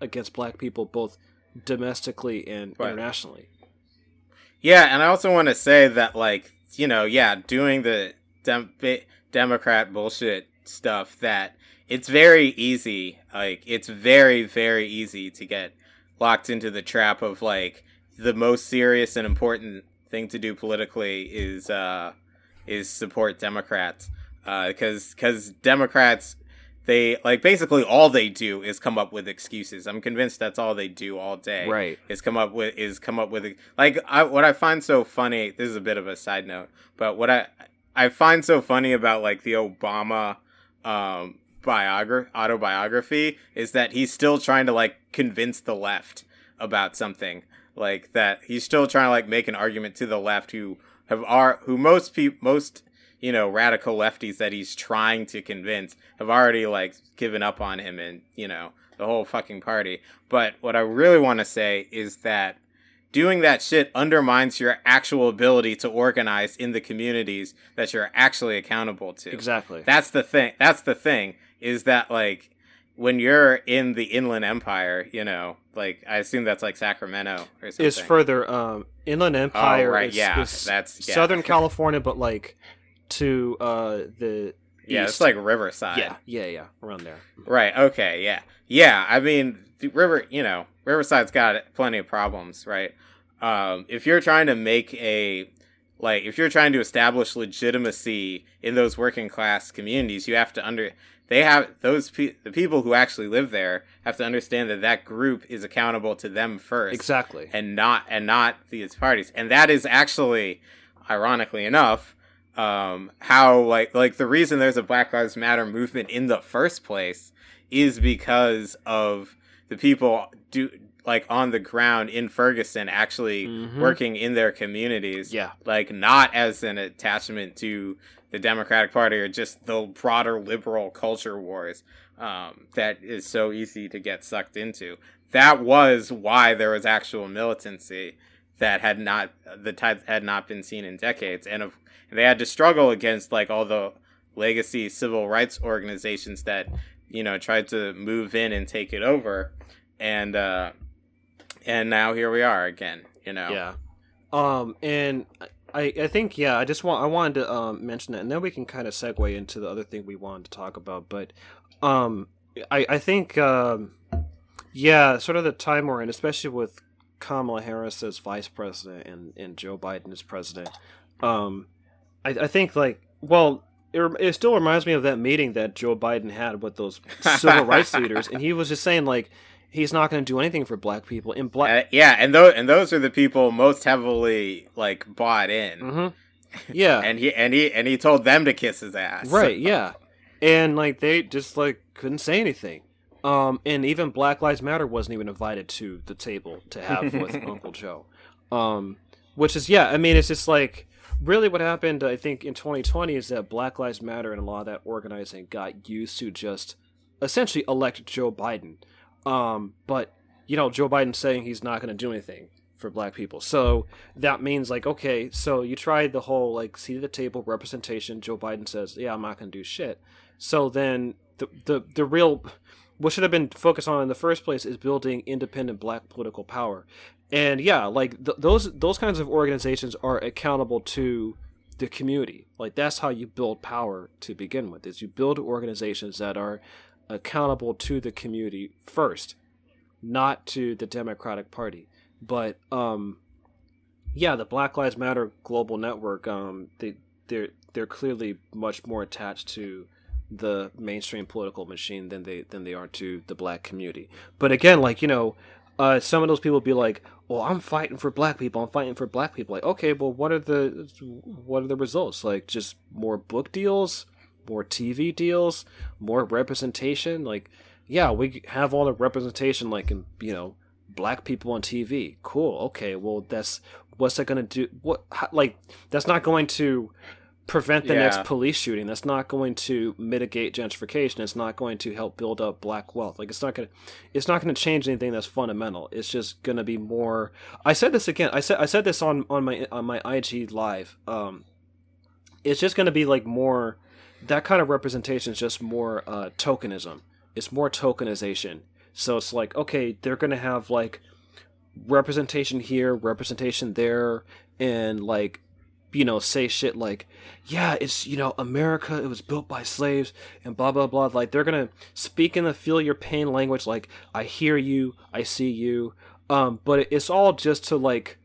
against black people, both domestically and internationally. Yeah, and I also want to say that, like, you know, yeah, doing the Democrat bullshit stuff, that it's very easy, like it's very, very easy to get locked into the trap of like the most serious and important thing to do politically is support Democrats, because Democrats, they like basically all they do is come up with excuses. I'm convinced that's all they do all day, right, is come up with like, what I find so funny, this is a bit of a side note, but what I find so funny about like the Obama autobiography is that he's still trying to like convince the left about something, like that he's still trying to like make an argument to the left, who most you know radical lefties that he's trying to convince have already like given up on him, and you know the whole fucking party. But what I really want to say is that doing that shit undermines your actual ability to organize in the communities that you're actually accountable to. Exactly. That's the thing is that, like, when you're in the Inland Empire, you know, like, I assume that's like Sacramento or something. It's further. Inland Empire. Oh, right. That's Southern California, but like to the east. Yeah, it's like Riverside. Yeah. Around there. Right. Okay. Yeah. I mean, Riverside's got plenty of problems, right? If you're trying to make a, like, if you're trying to establish legitimacy in those working class communities, you have to the people who actually live there have to understand that that group is accountable to them first. Exactly. And not these parties. And that is actually, ironically enough, how like the reason there's a Black Lives Matter movement in the first place is because of the people on the ground in Ferguson actually working in their communities. Yeah. Like, not as an attachment to the Democratic Party or just the broader liberal culture wars that is so easy to get sucked into. That was why there was actual militancy that had not been seen in decades. And they had to struggle against, like, all the legacy civil rights organizations that, you know, tried to move in and take it over. And now here we are again, you know? Yeah. And I think, yeah, I wanted to mention that, and then we can kind of segue into the other thing we wanted to talk about. But I think, yeah, sort of the time we're in, especially with Kamala Harris as vice president and Joe Biden as president, I think, like, well, it still reminds me of that meeting that Joe Biden had with those civil rights leaders. And he was just saying, like, he's not going to do anything for black people. And those are the people most heavily, like, bought in. Mm-hmm. Yeah. and he told them to kiss his ass. Right. Yeah. And, like, they just, like, couldn't say anything. And even Black Lives Matter wasn't even invited to the table to have with Uncle Joe. Which is, yeah, I mean, it's just, like, really what happened, I think, in 2020 is that Black Lives Matter and a lot of that organizing got used to just essentially elect Joe Biden. But, you know, Joe Biden saying he's not going to do anything for black people. So that means, like, okay, so you tried the whole, like, seat at the table representation. Joe Biden says, yeah, I'm not going to do shit. So then the real, what should have been focused on in the first place is building independent black political power. And yeah, like, those kinds of organizations are accountable to the community. Like, that's how you build power to begin with, is you build organizations that are accountable to the community first, not to the Democratic Party. But yeah, the Black Lives Matter Global Network, they're clearly much more attached to the mainstream political machine than they are to the black community. But again, like, you know, some of those people be like, well, I'm fighting for black people. Like, okay, well, what are the results? Like, just more book deals, more TV deals, more representation. Like, yeah, we have all the representation, like, in, you know, black people on TV. Cool. Okay. Well, what's that going to do? That's not going to prevent the next police shooting. That's not going to mitigate gentrification. It's not going to help build up black wealth. Like, it's not going to change anything that's fundamental. It's just going to be more. I said this again. I said this on my IG live. It's just going to be, like, more. That kind of representation is just more tokenism. It's more tokenization. So it's like, okay, they're going to have, like, representation here, representation there, and, like, you know, say shit like, yeah, it's, you know, America, it was built by slaves, and blah, blah, blah. Like, they're going to speak in the feel your pain language, like, I hear you, I see you. But it's all just to, like,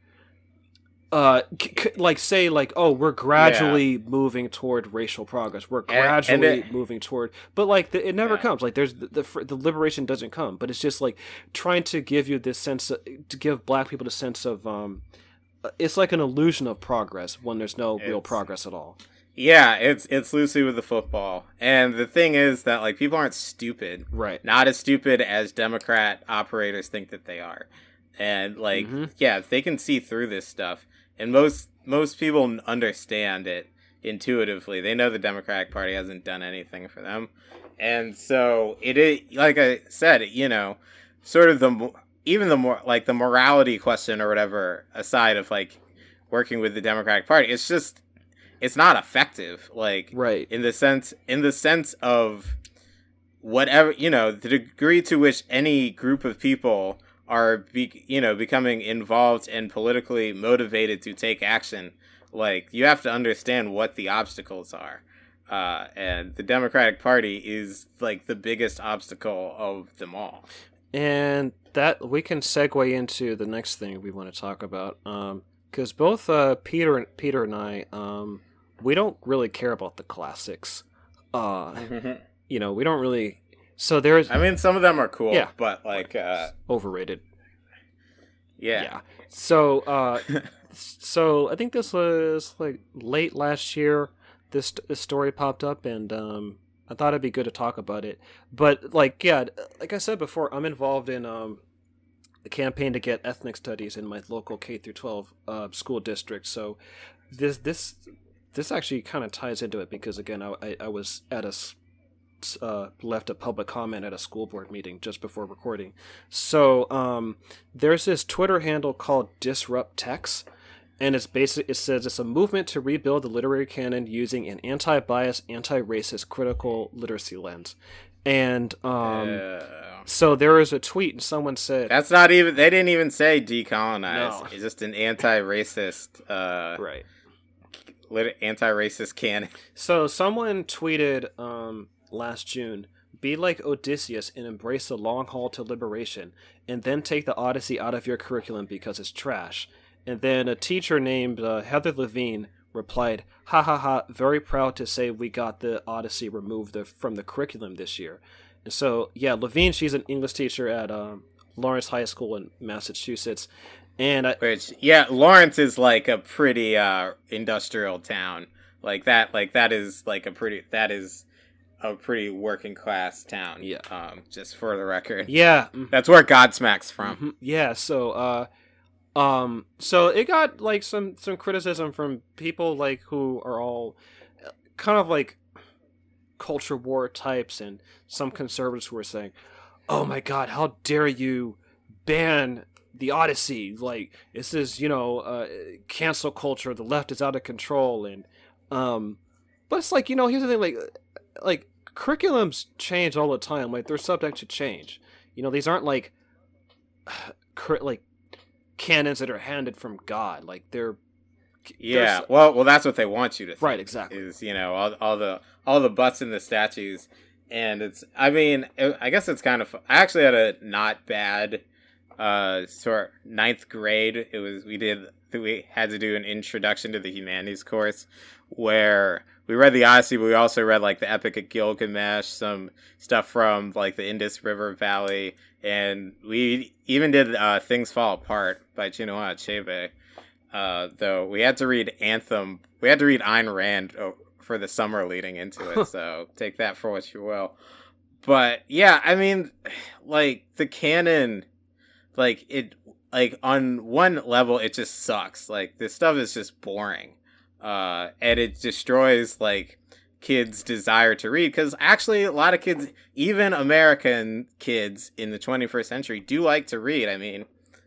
say, like, oh, we're gradually moving toward racial progress. We're gradually moving toward, but, like, it never comes. Like, there's the liberation doesn't come, but it's just, like, trying to give you this sense of, to give black people the sense of, it's like an illusion of progress when there's no real progress at all. Yeah, it's loosely with the football. And the thing is that, like, people aren't stupid, right? Not as stupid as Democrat operators think that they are. And, like, yeah, they can see through this stuff. And most people understand it intuitively. They know the Democratic Party hasn't done anything for them. And so it is, like I said, you know, sort of the morality question or whatever aside of, like, working with the Democratic Party, it's just, it's not effective. Like, right. in the sense of whatever, you know, the degree to which any group of people becoming involved and politically motivated to take action. Like, you have to understand what the obstacles are. And the Democratic Party is, like, the biggest obstacle of them all. And that we can segue into the next thing we want to talk about, because both Peter and I, we don't really care about the classics. You know, we don't really. So there's. I mean, some of them are cool, yeah, but like overrated. Yeah. Yeah. So, so I think this was like late last year. This story popped up, and I thought it'd be good to talk about it. But like, yeah, like I said before, I'm involved in the campaign to get ethnic studies in my local K-12 school district. So this actually kind of ties into it, because again, I was at a left a public comment at a school board meeting just before recording. So there's this Twitter handle called Disrupt Text. And it says it's a movement to rebuild the literary canon using an anti-bias, anti-racist, critical literacy lens. And so there was a tweet, and someone said... That's not even... They didn't even say decolonize. No. It's just an anti-racist... right. Anti-racist canon. So someone tweeted last June... Be like Odysseus and embrace the long haul to liberation, and then take the Odyssey out of your curriculum because it's trash. And then a teacher named Heather Levine replied, "Ha ha ha! Very proud to say we got the Odyssey removed from the curriculum this year." And so, yeah, Levine, she's an English teacher at Lawrence High School in Massachusetts, and Lawrence is like a pretty industrial town, a pretty working class town. Yeah. Just for the record. Yeah. Mm-hmm. That's where Godsmack's from. Mm-hmm. Yeah. So, so it got like some criticism from people like who are all kind of like culture war types, and some conservatives who were saying, "Oh my God, how dare you ban the Odyssey? Like, this is, you know, cancel culture. The left is out of control." And, but it's like, you know, here's the thing, like curriculums change all the time. Like, they're subject to change. You know, these aren't like canons that are handed from God. Like, they're well that's what they want you to think, right? Exactly. Is, you know, all the butts in the statues. And it's, I mean, I guess it's kind of fun. I actually had a not bad sort of ninth grade. It was we had to do an introduction to the humanities course where we read the Odyssey, but we also read, like, the Epic of Gilgamesh, some stuff from, like, the Indus River Valley, and we even did Things Fall Apart by Chinua Achebe, though we had to read Anthem. We had to read Ayn Rand for the summer leading into it, so take that for what you will. But, yeah, I mean, like, the canon, like, it, like, on one level, it just sucks. Like, this stuff is just boring. And it destroys, like, kids' desire to read, because actually a lot of kids, even American kids in the 21st century, do like to read. I mean,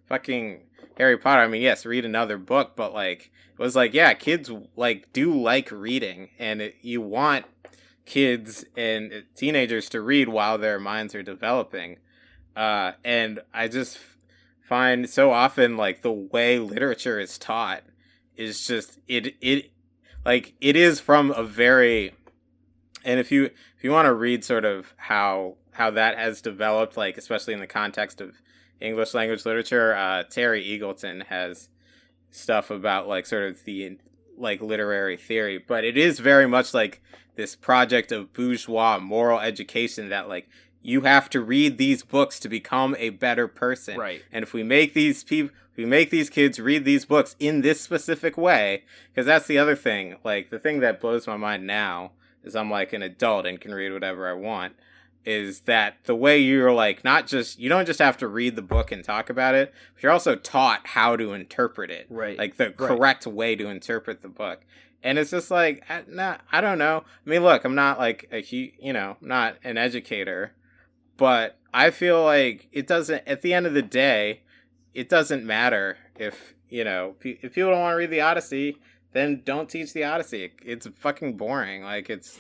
fucking Harry Potter. I mean, yes, read another book, but, like, it was like, yeah, kids, like, do like reading, and you want kids and teenagers to read while their minds are developing. And I just find so often, like, the way literature is taught is just it is from a very, and if you want to read sort of how that has developed, like, especially in the context of English language literature, Terry Eagleton has stuff about, like, sort of the, like, literary theory, but it is very much like this project of bourgeois moral education that, like, you have to read these books to become a better person. Right. And if we make these kids read these books in this specific way, because that's the other thing. Like, the thing that blows my mind now is I'm, like, an adult and can read whatever I want, is that the way you're, like, not just, you don't just have to read the book and talk about it, but you're also taught how to interpret it. Right. Like, the correct way to interpret the book. And it's just like, I don't know. I mean, look, I'm not, like, I'm not an educator. But I feel like it doesn't, at the end of the day, it doesn't matter if, you know, if people don't want to read the Odyssey, then don't teach the Odyssey. It's fucking boring. Like, it's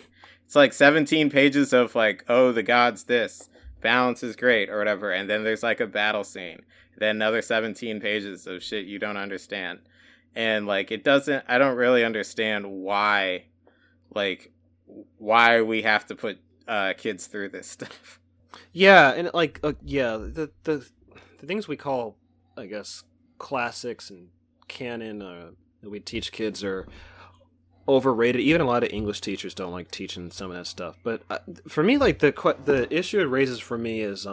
like 17 pages of, like, oh, the gods this, balance is great, or whatever. And then there's, like, a battle scene. Then another 17 pages of shit you don't understand. And, like, I don't really understand why we have to put kids through this stuff. Yeah, and the things we call, I guess, classics and canon that we teach kids are overrated. Even a lot of English teachers don't like teaching some of that stuff. But for me, like the issue it raises for me is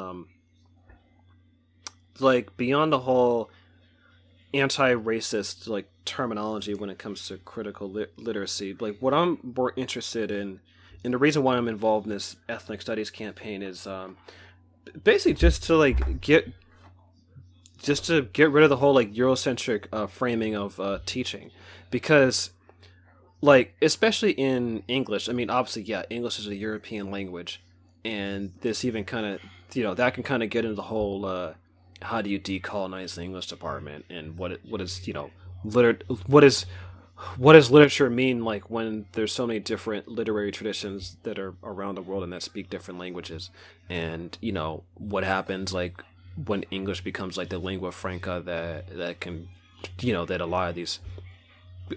beyond the whole anti-racist terminology when it comes to critical literacy. Like what I'm more interested in, and the reason why I'm involved in this ethnic studies campaign is basically just to get rid of the whole Eurocentric framing of teaching, because especially in English, I mean, obviously, yeah, English is a European language, and this even kind of, that can kind of get into the whole how do you decolonize the English department, and what does literature mean when there's so many different literary traditions that are around the world and that speak different languages, and what happens when English becomes the lingua franca that can that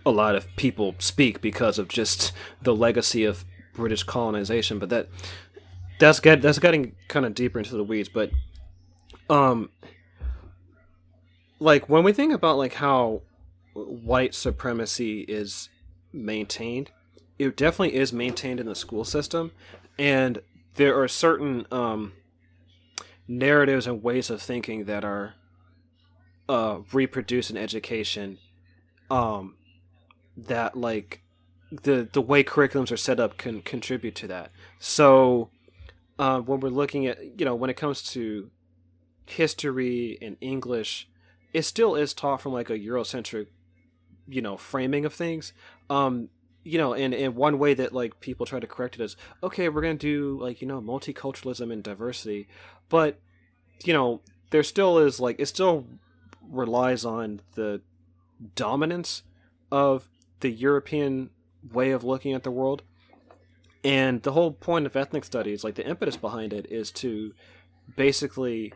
a lot of people speak because of just the legacy of British colonization. But that's getting kind of deeper into the weeds. But when we think about how white supremacy is maintained, it definitely is maintained in the school system, and there are certain narratives and ways of thinking that are reproduced in education, that the way curriculums are set up can contribute to that. So when we're looking at when it comes to history and English, it still is taught from a Eurocentric framing of things, and one way that people try to correct it is, okay, we're going to do multiculturalism and diversity, but there still is it still relies on the dominance of the European way of looking at the world. And the whole point of ethnic studies, the impetus behind it, is to basically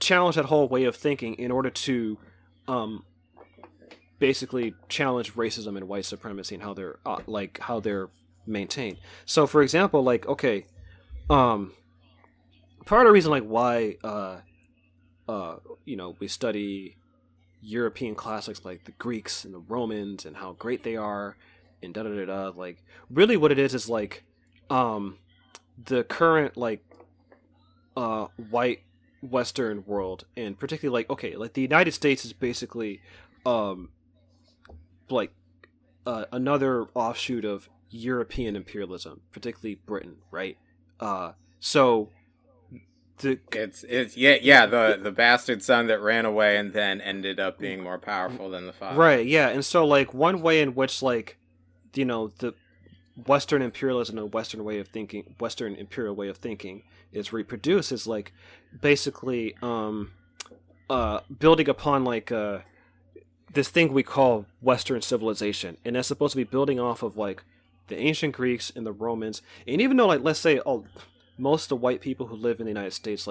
challenge that whole way of thinking in order to basically challenge racism and white supremacy and how they're maintained. So for example, part of the reason why we study European classics like the Greeks and the Romans and how great they are and really what it is the current white Western world, and particularly the United States is basically another offshoot of European imperialism, particularly Britain, right? So the bastard son that ran away and then ended up being more powerful than the father, right? Yeah. And so one way in which the Western imperialism and Western imperial way of thinking is reproduced is basically building upon this thing we call Western civilization, and that's supposed to be building off of the ancient Greeks and the Romans. And even though let's say most of the white people who live in the United States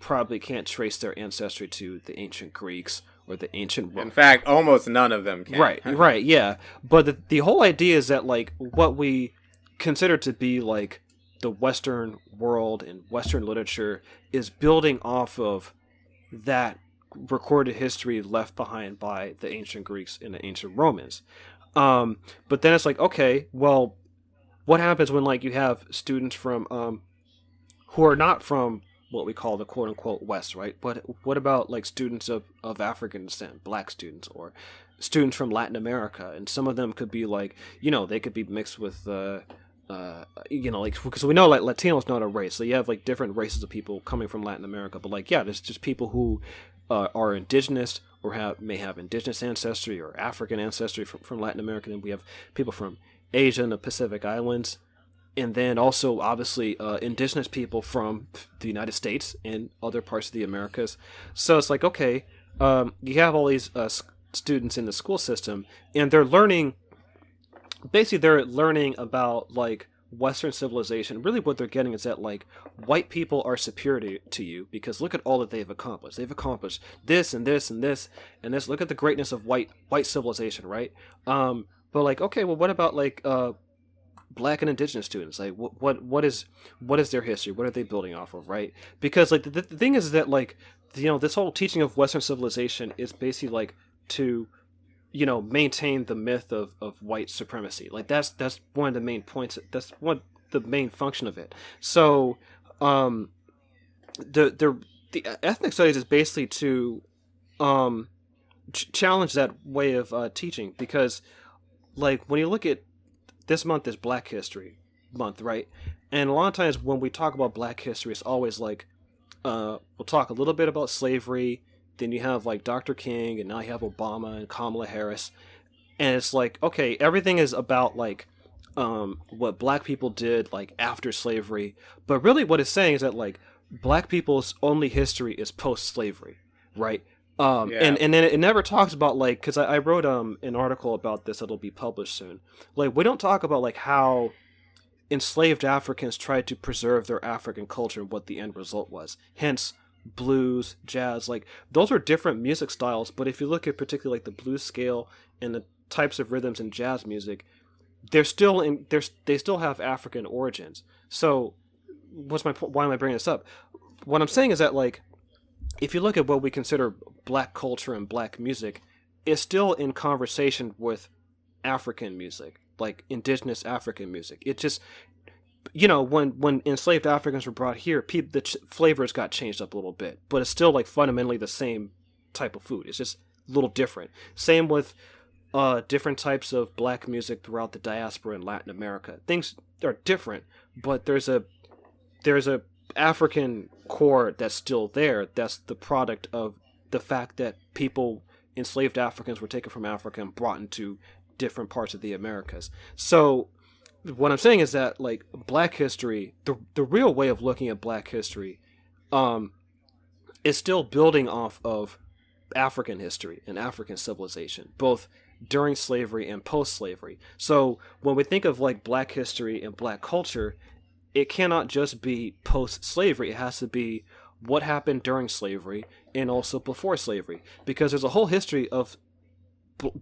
probably can't trace their ancestry to the ancient Greeks or the ancient Romans. In fact, almost none of them can. Right, yeah. But the whole idea is that what we consider to be the Western world and Western literature is building off of that recorded history left behind by the ancient Greeks and the ancient Romans. But then it's okay, well, what happens when you have students from who are not from what we call the quote-unquote West, right? But what about students of African descent, black students, or students from Latin America? And some of them could be they could be mixed with because we know Latino's not a race, so you have different races of people coming from Latin America. But there's just people who are indigenous or may have indigenous ancestry or African ancestry from Latin America. And we have people from Asia and the Pacific Islands. And then also, obviously, indigenous people from the United States and other parts of the Americas. So it's you have all these students in the school system, and they're learning about, Western civilization. Really what they're getting is that, white people are superior to you because look at all that they've accomplished. They've accomplished this and this and this and this. Look at the greatness of white civilization, right? But, well, what about, Black and Indigenous students, like what is their history? What are they building off of, right? Because like the thing is that like, you know, this whole teaching of Western civilization is basically like to, you know, maintain the myth of white supremacy. Like that's one of the main points. That's one the main function of it. So, the ethnic studies is basically to challenge that way of teaching, because like when you look at this month is Black History Month, right? And a lot of times when we talk about Black history, it's always like we'll talk a little bit about slavery. Then you have like Dr. King, and now you have Obama and Kamala Harris, and it's like, okay, everything is about like what Black people did like after slavery, but really what it's saying is that like Black people's only history is post-slavery, right? And then it never talks about like, because I wrote an article about this that'll be published soon. Like we don't talk about like how enslaved Africans tried to preserve their African culture and what the end result was. Hence, blues, jazz, like those are different music styles, but if you look at particularly like the blues scale and the types of rhythms in jazz music, they still have African origins. So what's my point? Why am I bringing this up? What I'm saying is that like, if you look at what we consider Black culture and Black music, it's still in conversation with African music, like indigenous African music. It just, you know, when enslaved Africans were brought here, the flavors got changed up a little bit, but it's still like fundamentally the same type of food. It's just a little different. Same with different types of Black music throughout the diaspora in Latin America. Things are different, but there's a African core that's still there. That's the product of the fact that people, enslaved Africans, were taken from Africa and brought into different parts of the Americas. So what I'm saying is that like Black history, the real way of looking at Black history is still building off of African history and African civilization, both during slavery and post-slavery. So when we think of like Black history and Black culture, it cannot just be post-slavery. It has to be what happened during slavery and also before slavery, because there's a whole history of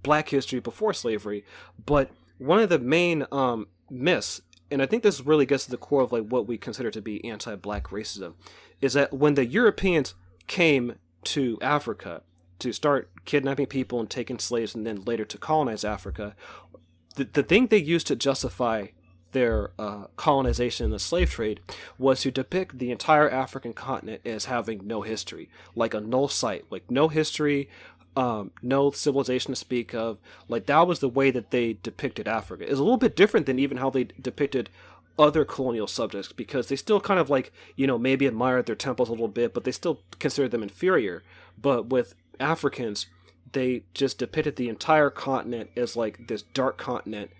Black history before slavery. But one of the main myths, and I think this really gets to the core of like what we consider to be anti-Black racism, is that when the Europeans came to Africa to start kidnapping people and taking slaves and then later to colonize Africa, the thing they used to justify their colonization in the slave trade was to depict the entire African continent as having no history, like a null site, like no history, no civilization to speak of. Like that was the way that they depicted Africa. It's a little bit different than even how they depicted other colonial subjects, because they still kind of like, you know, maybe admired their temples a little bit, but they still considered them inferior. But with Africans, they just depicted the entire continent as like this dark continent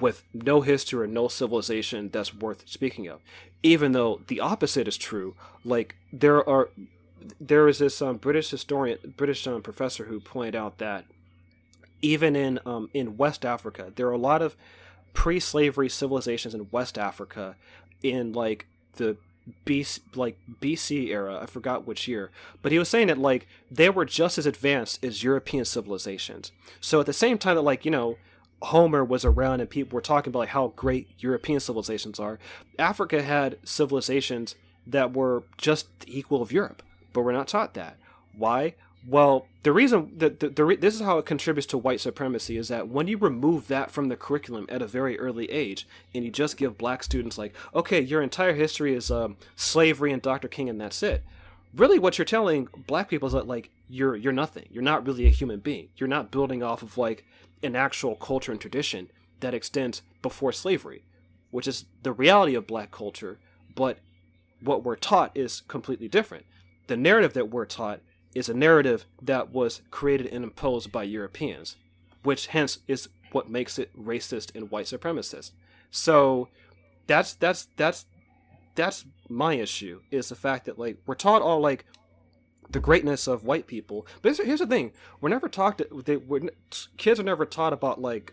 with no history or no civilization that's worth speaking of, even though the opposite is true. Like there is this British professor who pointed out that even in West Africa, there are a lot of pre-slavery civilizations in West Africa in like the BC era. I forgot which year, but he was saying that like they were just as advanced as European civilizations. So at the same time that like, you know, Homer was around and people were talking about like how great European civilizations are, Africa had civilizations that were just equal of Europe, but we're not taught that. Why? Well, the reason that this is how it contributes to white supremacy is that when you remove that from the curriculum at a very early age and you just give Black students like, okay, your entire history is slavery and Dr. King and that's it, really what you're telling Black people is that like you're nothing. You're not really a human being. You're not building off of like an actual culture and tradition that extends before slavery, which is the reality of Black culture. But what we're taught is completely different. The narrative that we're taught is a narrative that was created and imposed by Europeans, which hence is what makes it racist and white supremacist. So that's my issue, is the fact that like we're taught all like the greatness of white people, but here's the thing: kids are never taught about like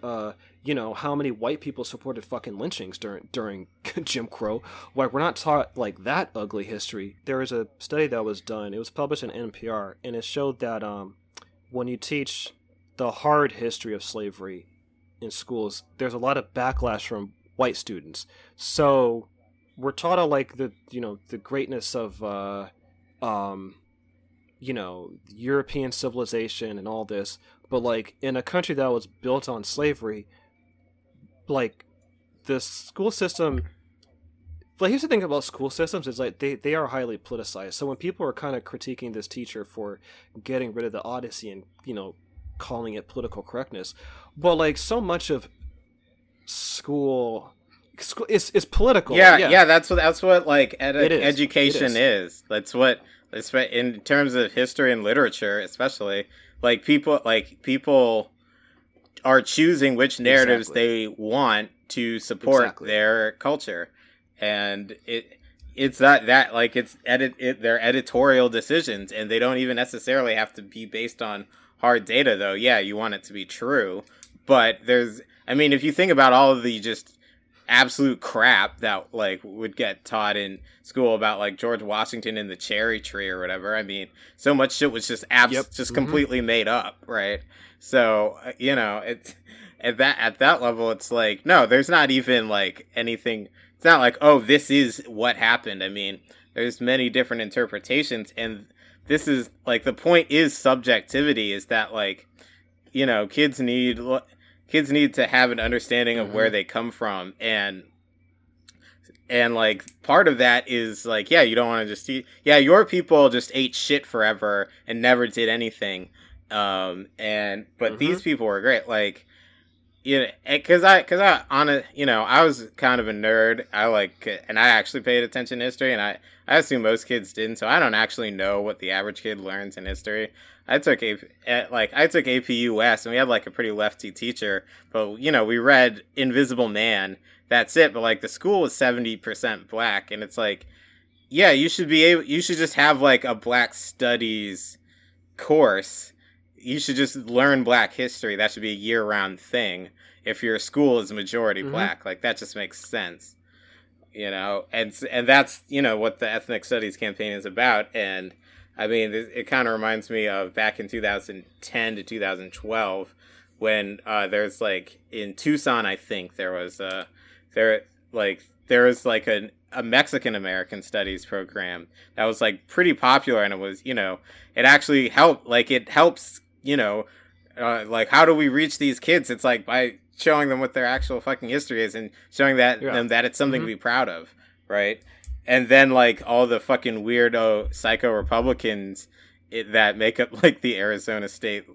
you know, how many white people supported fucking lynchings during Jim Crow. Like we're not taught like that ugly history. There is a study that was done. It was published in NPR, and it showed that when you teach the hard history of slavery in schools, there's a lot of backlash from white students. So we're taught to like the greatness of European civilization and all this, but like in a country that was built on slavery, like the school system. Like, here's the thing about school systems is like they are highly politicized. So when people are kind of critiquing this teacher for getting rid of the Odyssey and, you know, calling it political correctness, but like so much of school is political. Yeah, that's what like education is. That's what in terms of history and literature, especially, like people are choosing which narratives they want to support their culture. And it's not that, like, they're editorial decisions, and they don't even necessarily have to be based on hard data, though. Yeah, you want it to be true, but if you think about all of the just absolute crap that, like, would get taught in school about, like, George Washington and the cherry tree or whatever, I mean, so much shit was just completely made up, right? So, you know, it's at that level, it's like, no, there's not even, like, anything... It's not like, oh, this is what happened. I mean, there's many different interpretations, and this is, like, the point is subjectivity, is that, like, you know, kids need to have an understanding of where they come from, and like, part of that is, like, yeah, you don't want to just eat, yeah, your people just ate shit forever and never did anything, but these people were great, like, you know, because I was kind of a nerd. I actually paid attention to history, and I assume most kids didn't. So I don't actually know what the average kid learns in history. I took AP US, and we had like a pretty lefty teacher, but you know, we read Invisible Man. That's it. But like the school was 70% black, and it's like, yeah, you should just have like a black studies course. You should just learn black history. That should be a year-round thing. If your school is majority black, like that just makes sense, you know. And that's, you know, what the ethnic studies campaign is about. And I mean, it kind of reminds me of back in 2010 to 2012 when there's like in Tucson, I think there was a Mexican American studies program that was like pretty popular, and it was, you know, it actually helped. Like it helps, you know, like how do we reach these kids? It's like by showing them what their actual fucking history is and showing them that it's something to be proud of, right? And then like all the fucking weirdo psycho Republicans that make up like the Arizona state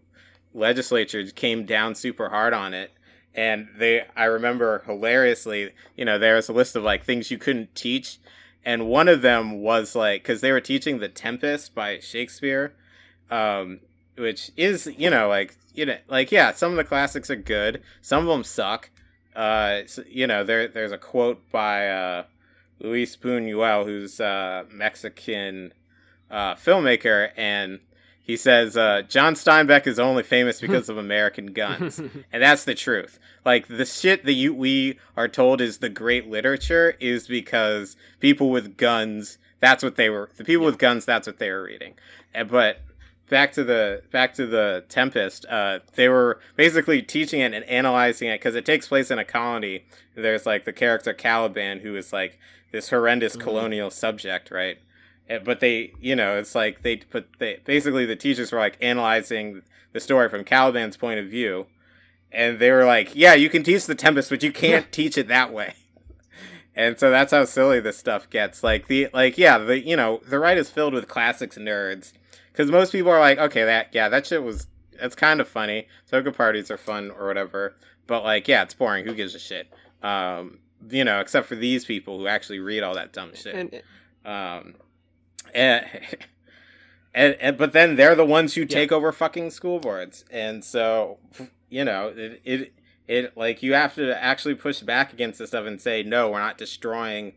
legislature came down super hard on it. And I remember hilariously, you know, there was a list of like things you couldn't teach. And one of them was like, because they were teaching The Tempest by Shakespeare, which is, like, yeah, some of the classics are good. Some of them suck. You know, there's a quote by Luis Buñuel, who's a Mexican filmmaker. And he says, John Steinbeck is only famous because of American guns. And that's the truth. Like, the shit that we are told is the great literature is because people with guns, that's what they were reading. But back to the Tempest, they were basically teaching it and analyzing it because it takes place in a colony. There's, like, the character Caliban, who is, like, this horrendous colonial subject, right? But they, you know, it's like basically the teachers were like analyzing the story from Caliban's point of view, and they were like, yeah, you can teach The Tempest, but you can't teach it that way. And so that's how silly this stuff gets. The right is filled with classics nerds because most people are like, okay, that shit was, that's kind of funny. Toga parties are fun or whatever, but like, yeah, it's boring. Who gives a shit? You know, except for these people who actually read all that dumb shit. But then they're the ones who take over fucking school boards. And so, you know, it like you have to actually push back against this stuff and say, no, we're not destroying,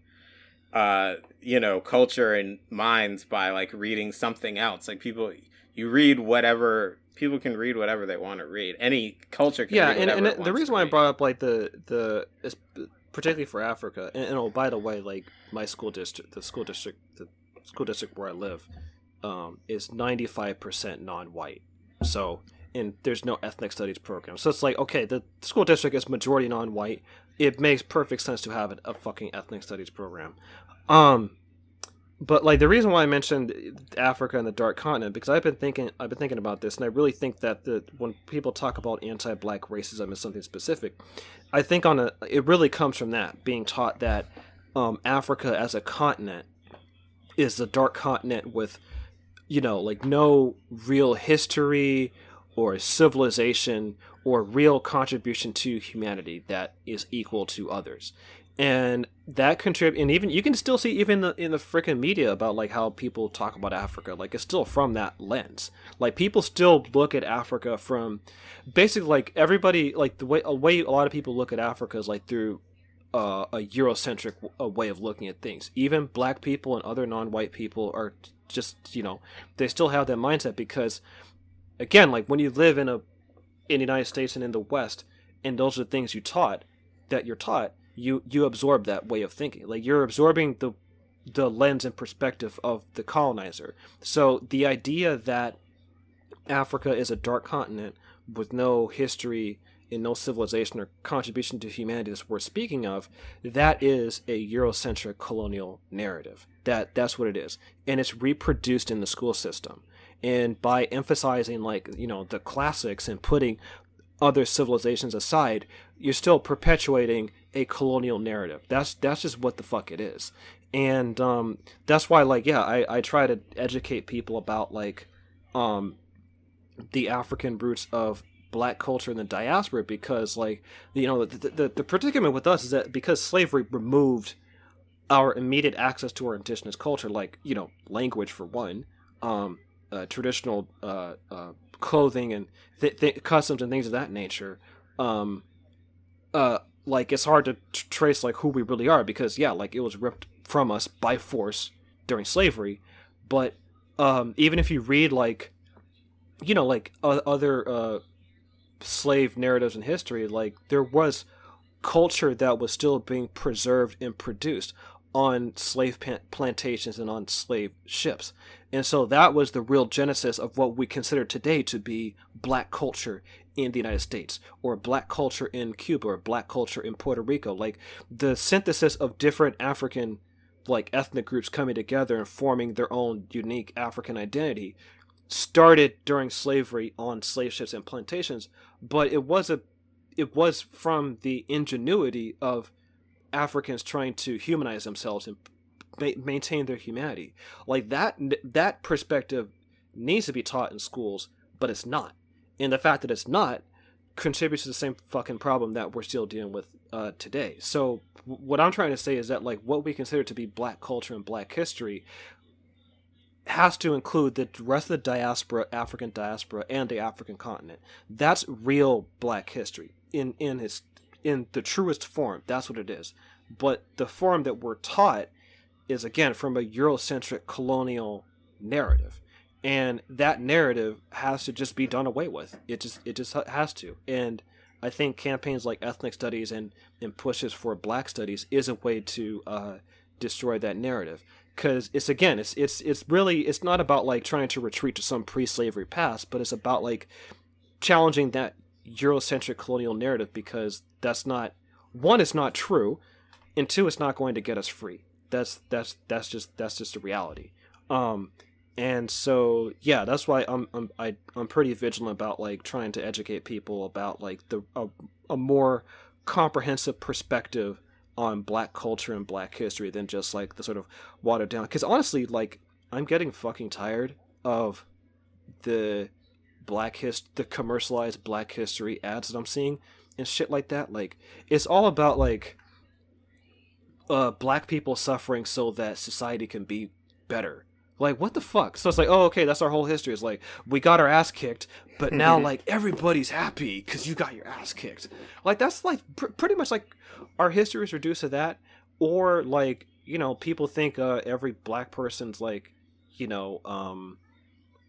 you know, culture and minds by like reading something else. Like people can read whatever they want to read. Any culture can read whatever it wants. The reason why I brought up like the particularly for Africa, and oh, by the way, like my school district, the school district where I live, is 95% non-white. So, and there's no ethnic studies program. So it's like, okay, the school district is majority non-white. it makes perfect sense to have a fucking ethnic studies program. But like the reason why I mentioned Africa and the Dark Continent, because I've been thinking about this, and I really think that when people talk about anti-black racism as something specific, I think it really comes from that being taught that Africa as a continent is the dark continent with, you know, like no real history or civilization or real contribution to humanity that is equal to others. And that and even you can still see even in the freaking media about like how people talk about Africa, like it's still from that lens. Like people still look at Africa from basically like everybody, like the way a lot of people look at Africa is like through a Eurocentric way of looking at things. Even black people and other non-white people are just, you know, they still have that mindset because again, like when you live in the United States and in the West, and those are the things you're taught. You absorb that way of thinking. Like you're absorbing the lens and perspective of the colonizer. So the idea that Africa is a dark continent with no history and no civilization or contribution to humanity that's worth speaking of, that is a Eurocentric colonial narrative. That's what it is. And it's reproduced in the school system. And by emphasizing like, you know, the classics and putting other civilizations aside, you're still perpetuating a colonial narrative. That's just what the fuck it is. And that's why, like, yeah, I try to educate people about like the African roots of black culture in the diaspora, because like, you know, the predicament with us is that because slavery removed our immediate access to our indigenous culture, like, you know, language for one, traditional clothing and customs and things of that nature, like it's hard to trace like who we really are, because yeah, like it was ripped from us by force during slavery. But even if you read like, you know, like other slave narratives in history, like there was culture that was still being preserved and produced on slave plantations and on slave ships. And so that was the real genesis of what we consider today to be black culture in the United States, or black culture in Cuba, or black culture in Puerto Rico. Like the synthesis of different African like ethnic groups coming together and forming their own unique African identity started during slavery on slave ships and plantations, but it was from the ingenuity of Africans trying to humanize themselves and maintain their humanity. Like that perspective needs to be taught in schools, but it's not. And the fact that it's not contributes to the same fucking problem that we're still dealing with today. So what I'm trying to say is that like what we consider to be black culture and black history has to include the rest of the diaspora, African diaspora, and the African continent. That's real black history in the truest form. That's what it is. But the form that we're taught is, again, from a Eurocentric colonial narrative. And that narrative has to just be done away with. It just has to. And I think campaigns like ethnic studies and pushes for black studies is a way to destroy that narrative. Because it's, again, it's not about like trying to retreat to some pre-slavery past, but it's about like challenging that Eurocentric colonial narrative, because that's not, one, it's not true, and two, it's not going to get us free. That's just the reality. And so yeah, that's why I'm pretty vigilant about like trying to educate people about like a more comprehensive perspective on black culture and black history than just like the sort of watered down, because honestly, like I'm getting fucking tired of the commercialized black history ads that I'm seeing and shit like that. Like it's all about like black people suffering so that society can be better. Like what the fuck? So it's like, oh, okay, that's our whole history. It's like we got our ass kicked, but now like everybody's happy because you got your ass kicked. Like that's like pretty much like our history is reduced to that. Or like, you know, people think every black person's like, you know,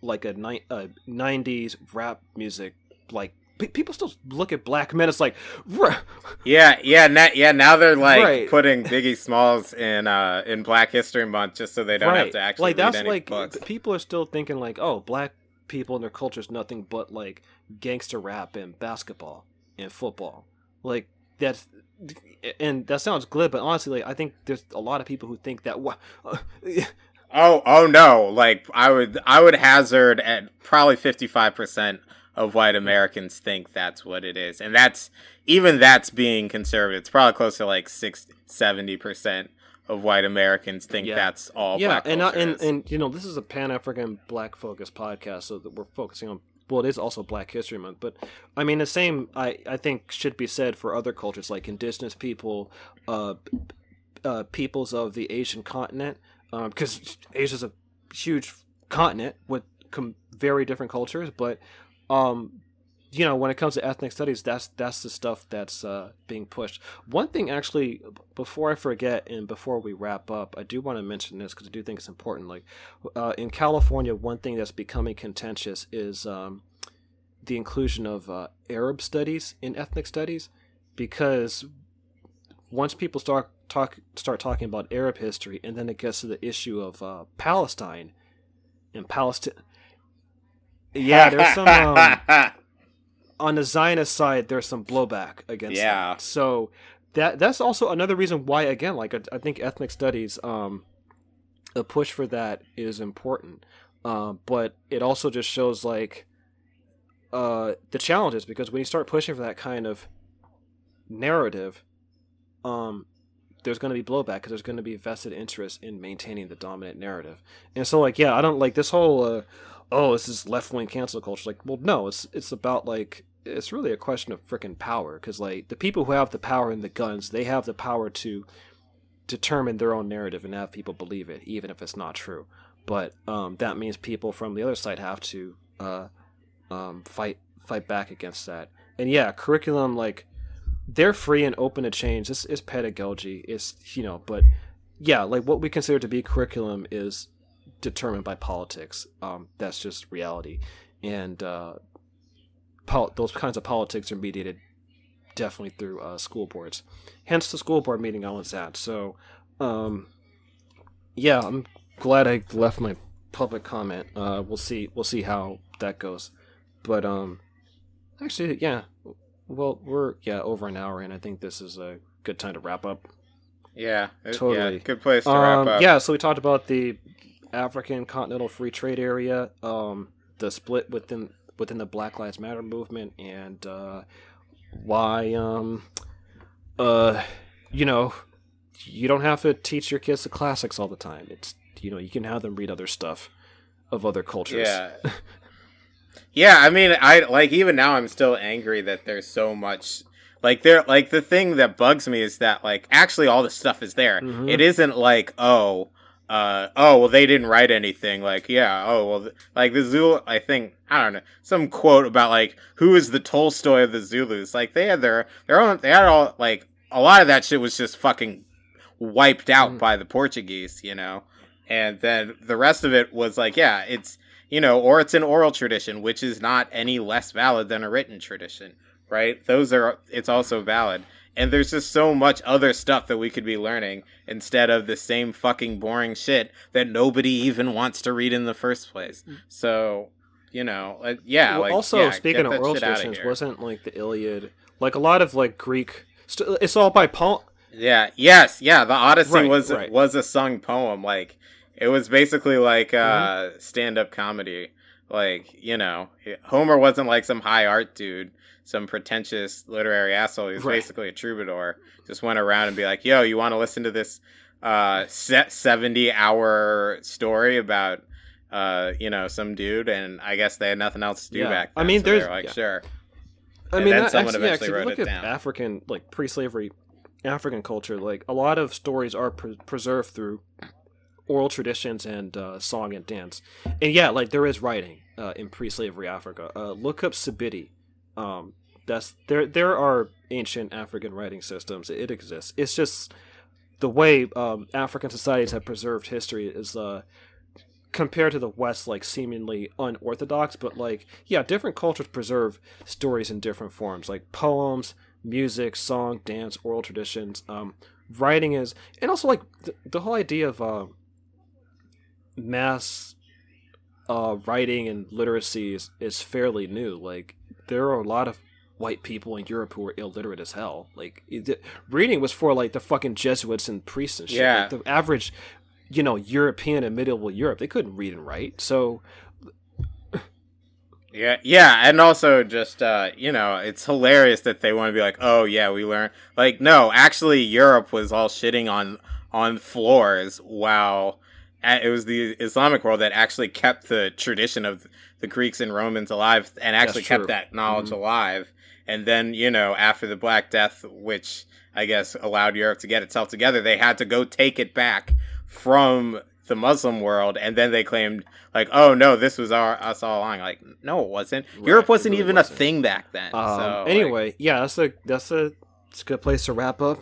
like a 90s rap music, like people still look at black men, it's like now they're like putting Biggie Smalls in Black History Month just so they don't have to actually like read that's any like books. People are still thinking like, oh, black people and their culture is nothing but like gangster rap and basketball and football. Like that's and that sounds glib, but honestly, like, I think there's a lot of people who think that. Oh no! Like I would hazard at probably 55% of white Americans think that's what it is, and that's being conservative. It's probably close to like 60-70% of white Americans think that's all. Yeah, and you know, this is a Pan-African Black focused podcast, so that we're focusing on. Well, it is also Black History Month, but I mean the same I think should be said for other cultures like indigenous people, peoples of the Asian continent, because Asia's a huge continent with very different cultures. But you know, when it comes to ethnic studies, that's the stuff that's being pushed. One thing, actually, before I forget and before we wrap up, I do want to mention this because I do think it's important. Like in California, one thing that's becoming contentious is the inclusion of Arab studies in ethnic studies, because once people start talking about Arab history, and then it gets to the issue of Palestine and Palestine. Yeah, there's some. On the Zionist side, there's some blowback against that. So that's also another reason why, again, like I think ethnic studies, a push for that is important. But it also just shows like the challenges, because when you start pushing for that kind of narrative, there's going to be blowback because there's going to be vested interest in maintaining the dominant narrative. And so like, yeah, I don't like this whole, this is left-wing cancel culture. Like, well, no, it's about like, it's really a question of freaking power, because like the people who have the power and the guns, they have the power to determine their own narrative and have people believe it, even if it's not true. But that means people from the other side have to fight back against that. And yeah, curriculum, like they're free and open to change. This is pedagogy. It's, you know, but yeah, like what we consider to be curriculum is determined by politics. That's just reality. And those kinds of politics are mediated definitely through school boards. Hence the school board meeting I was at. So, yeah, I'm glad I left my public comment. We'll see how that goes. But actually, yeah. Well, we're over an hour in. I think this is a good time to wrap up. Yeah, totally. Yeah, good place to wrap up. Yeah, so we talked about the African Continental Free Trade Area, the split within the Black Lives Matter movement, and why you know, you don't have to teach your kids the classics all the time. It's, you know, you can have them read other stuff of other cultures. Yeah. Yeah, I mean, I like, even now I'm still angry that there's so much like there. Like the thing that bugs me is that like actually all the stuff is there. Mm-hmm. It isn't like they didn't write anything. Like like the Zulu. I think, I don't know, some quote about like who is the Tolstoy of the Zulus. Like they had their own. They had all, like a lot of that shit was just fucking wiped out by the Portuguese, you know. And then the rest of it was like, yeah, it's. You know, or it's an oral tradition, which is not any less valid than a written tradition, right? It's also valid. And there's just so much other stuff that we could be learning instead of the same fucking boring shit that nobody even wants to read in the first place. So, you know, speaking of oral traditions, wasn't like the Iliad, like a lot of like Greek, it's all by poem. Yeah. Yes. Yeah. The Odyssey was a sung poem. Like, it was basically like stand-up comedy. Like, you know, Homer wasn't like some high art dude, some pretentious literary asshole. He was basically a troubadour. Just went around and be like, yo, you want to listen to this 70-hour story about, you know, some dude? And I guess they had nothing else to do back then. I mean, so they were like, sure. I mean, then someone eventually wrote it down. African, like pre-slavery African culture, like a lot of stories are preserved through oral traditions and song and dance. And yeah, like there is writing in pre-slavery Africa. Look up Sibiti. That's there are ancient African writing systems. It exists. It's just the way African societies have preserved history is compared to the West, like seemingly unorthodox, but like, yeah, different cultures preserve stories in different forms, like poems, music, song, dance, oral traditions. Writing is, and also like the whole idea of mass writing and literacy is fairly new. Like there are a lot of white people in Europe who were illiterate as hell. Like, reading was for, like, the fucking Jesuits and priests and shit. Yeah. Like, the average, you know, European and medieval Europe, they couldn't read and write. So... Yeah, and also just, you know, it's hilarious that they want to be like, oh, yeah, we learned... Like, no, actually, Europe was all shitting on floors while... It was the Islamic world that actually kept the tradition of the Greeks and Romans alive and actually kept that knowledge alive. And then, you know, after the Black Death, which I guess allowed Europe to get itself together, they had to go take it back from the Muslim world. And then they claimed, like, oh, no, this was us all along. Like, no, it wasn't. Right, Europe wasn't really even a thing back then. So, anyway, like, yeah, it's a good place to wrap up.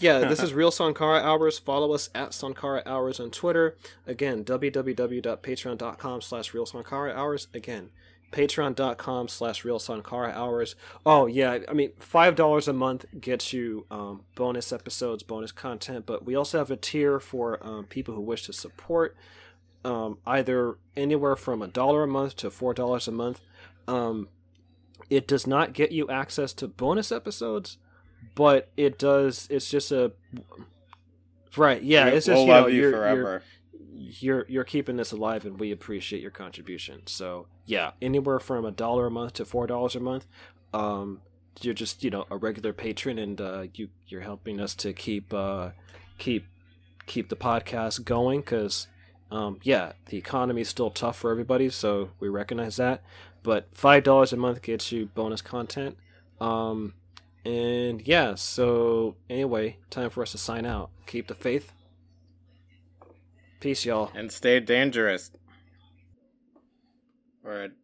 This is Real Sankara Hours. Follow us at Sankara Hours on Twitter. Again, www.patreon.com/Real Sankara Hours. Again, patreon.com/Real Sankara Hours. Oh, yeah. I mean, $5 a month gets you bonus episodes, bonus content, but we also have a tier for people who wish to support either anywhere from $1 a month to $4 a month. It does not get you access to bonus episodes, but it does. It's just a right, yeah. It's just we'll love you forever. You're keeping this alive, and we appreciate your contribution. So yeah, anywhere from $1 a month to $4 a month, you're just a regular patron, and you're helping us to keep the podcast going because the economy's still tough for everybody, so we recognize that. But $5 a month gets you bonus content. So anyway, time for us to sign out. Keep the faith. Peace, y'all. And stay dangerous. Word.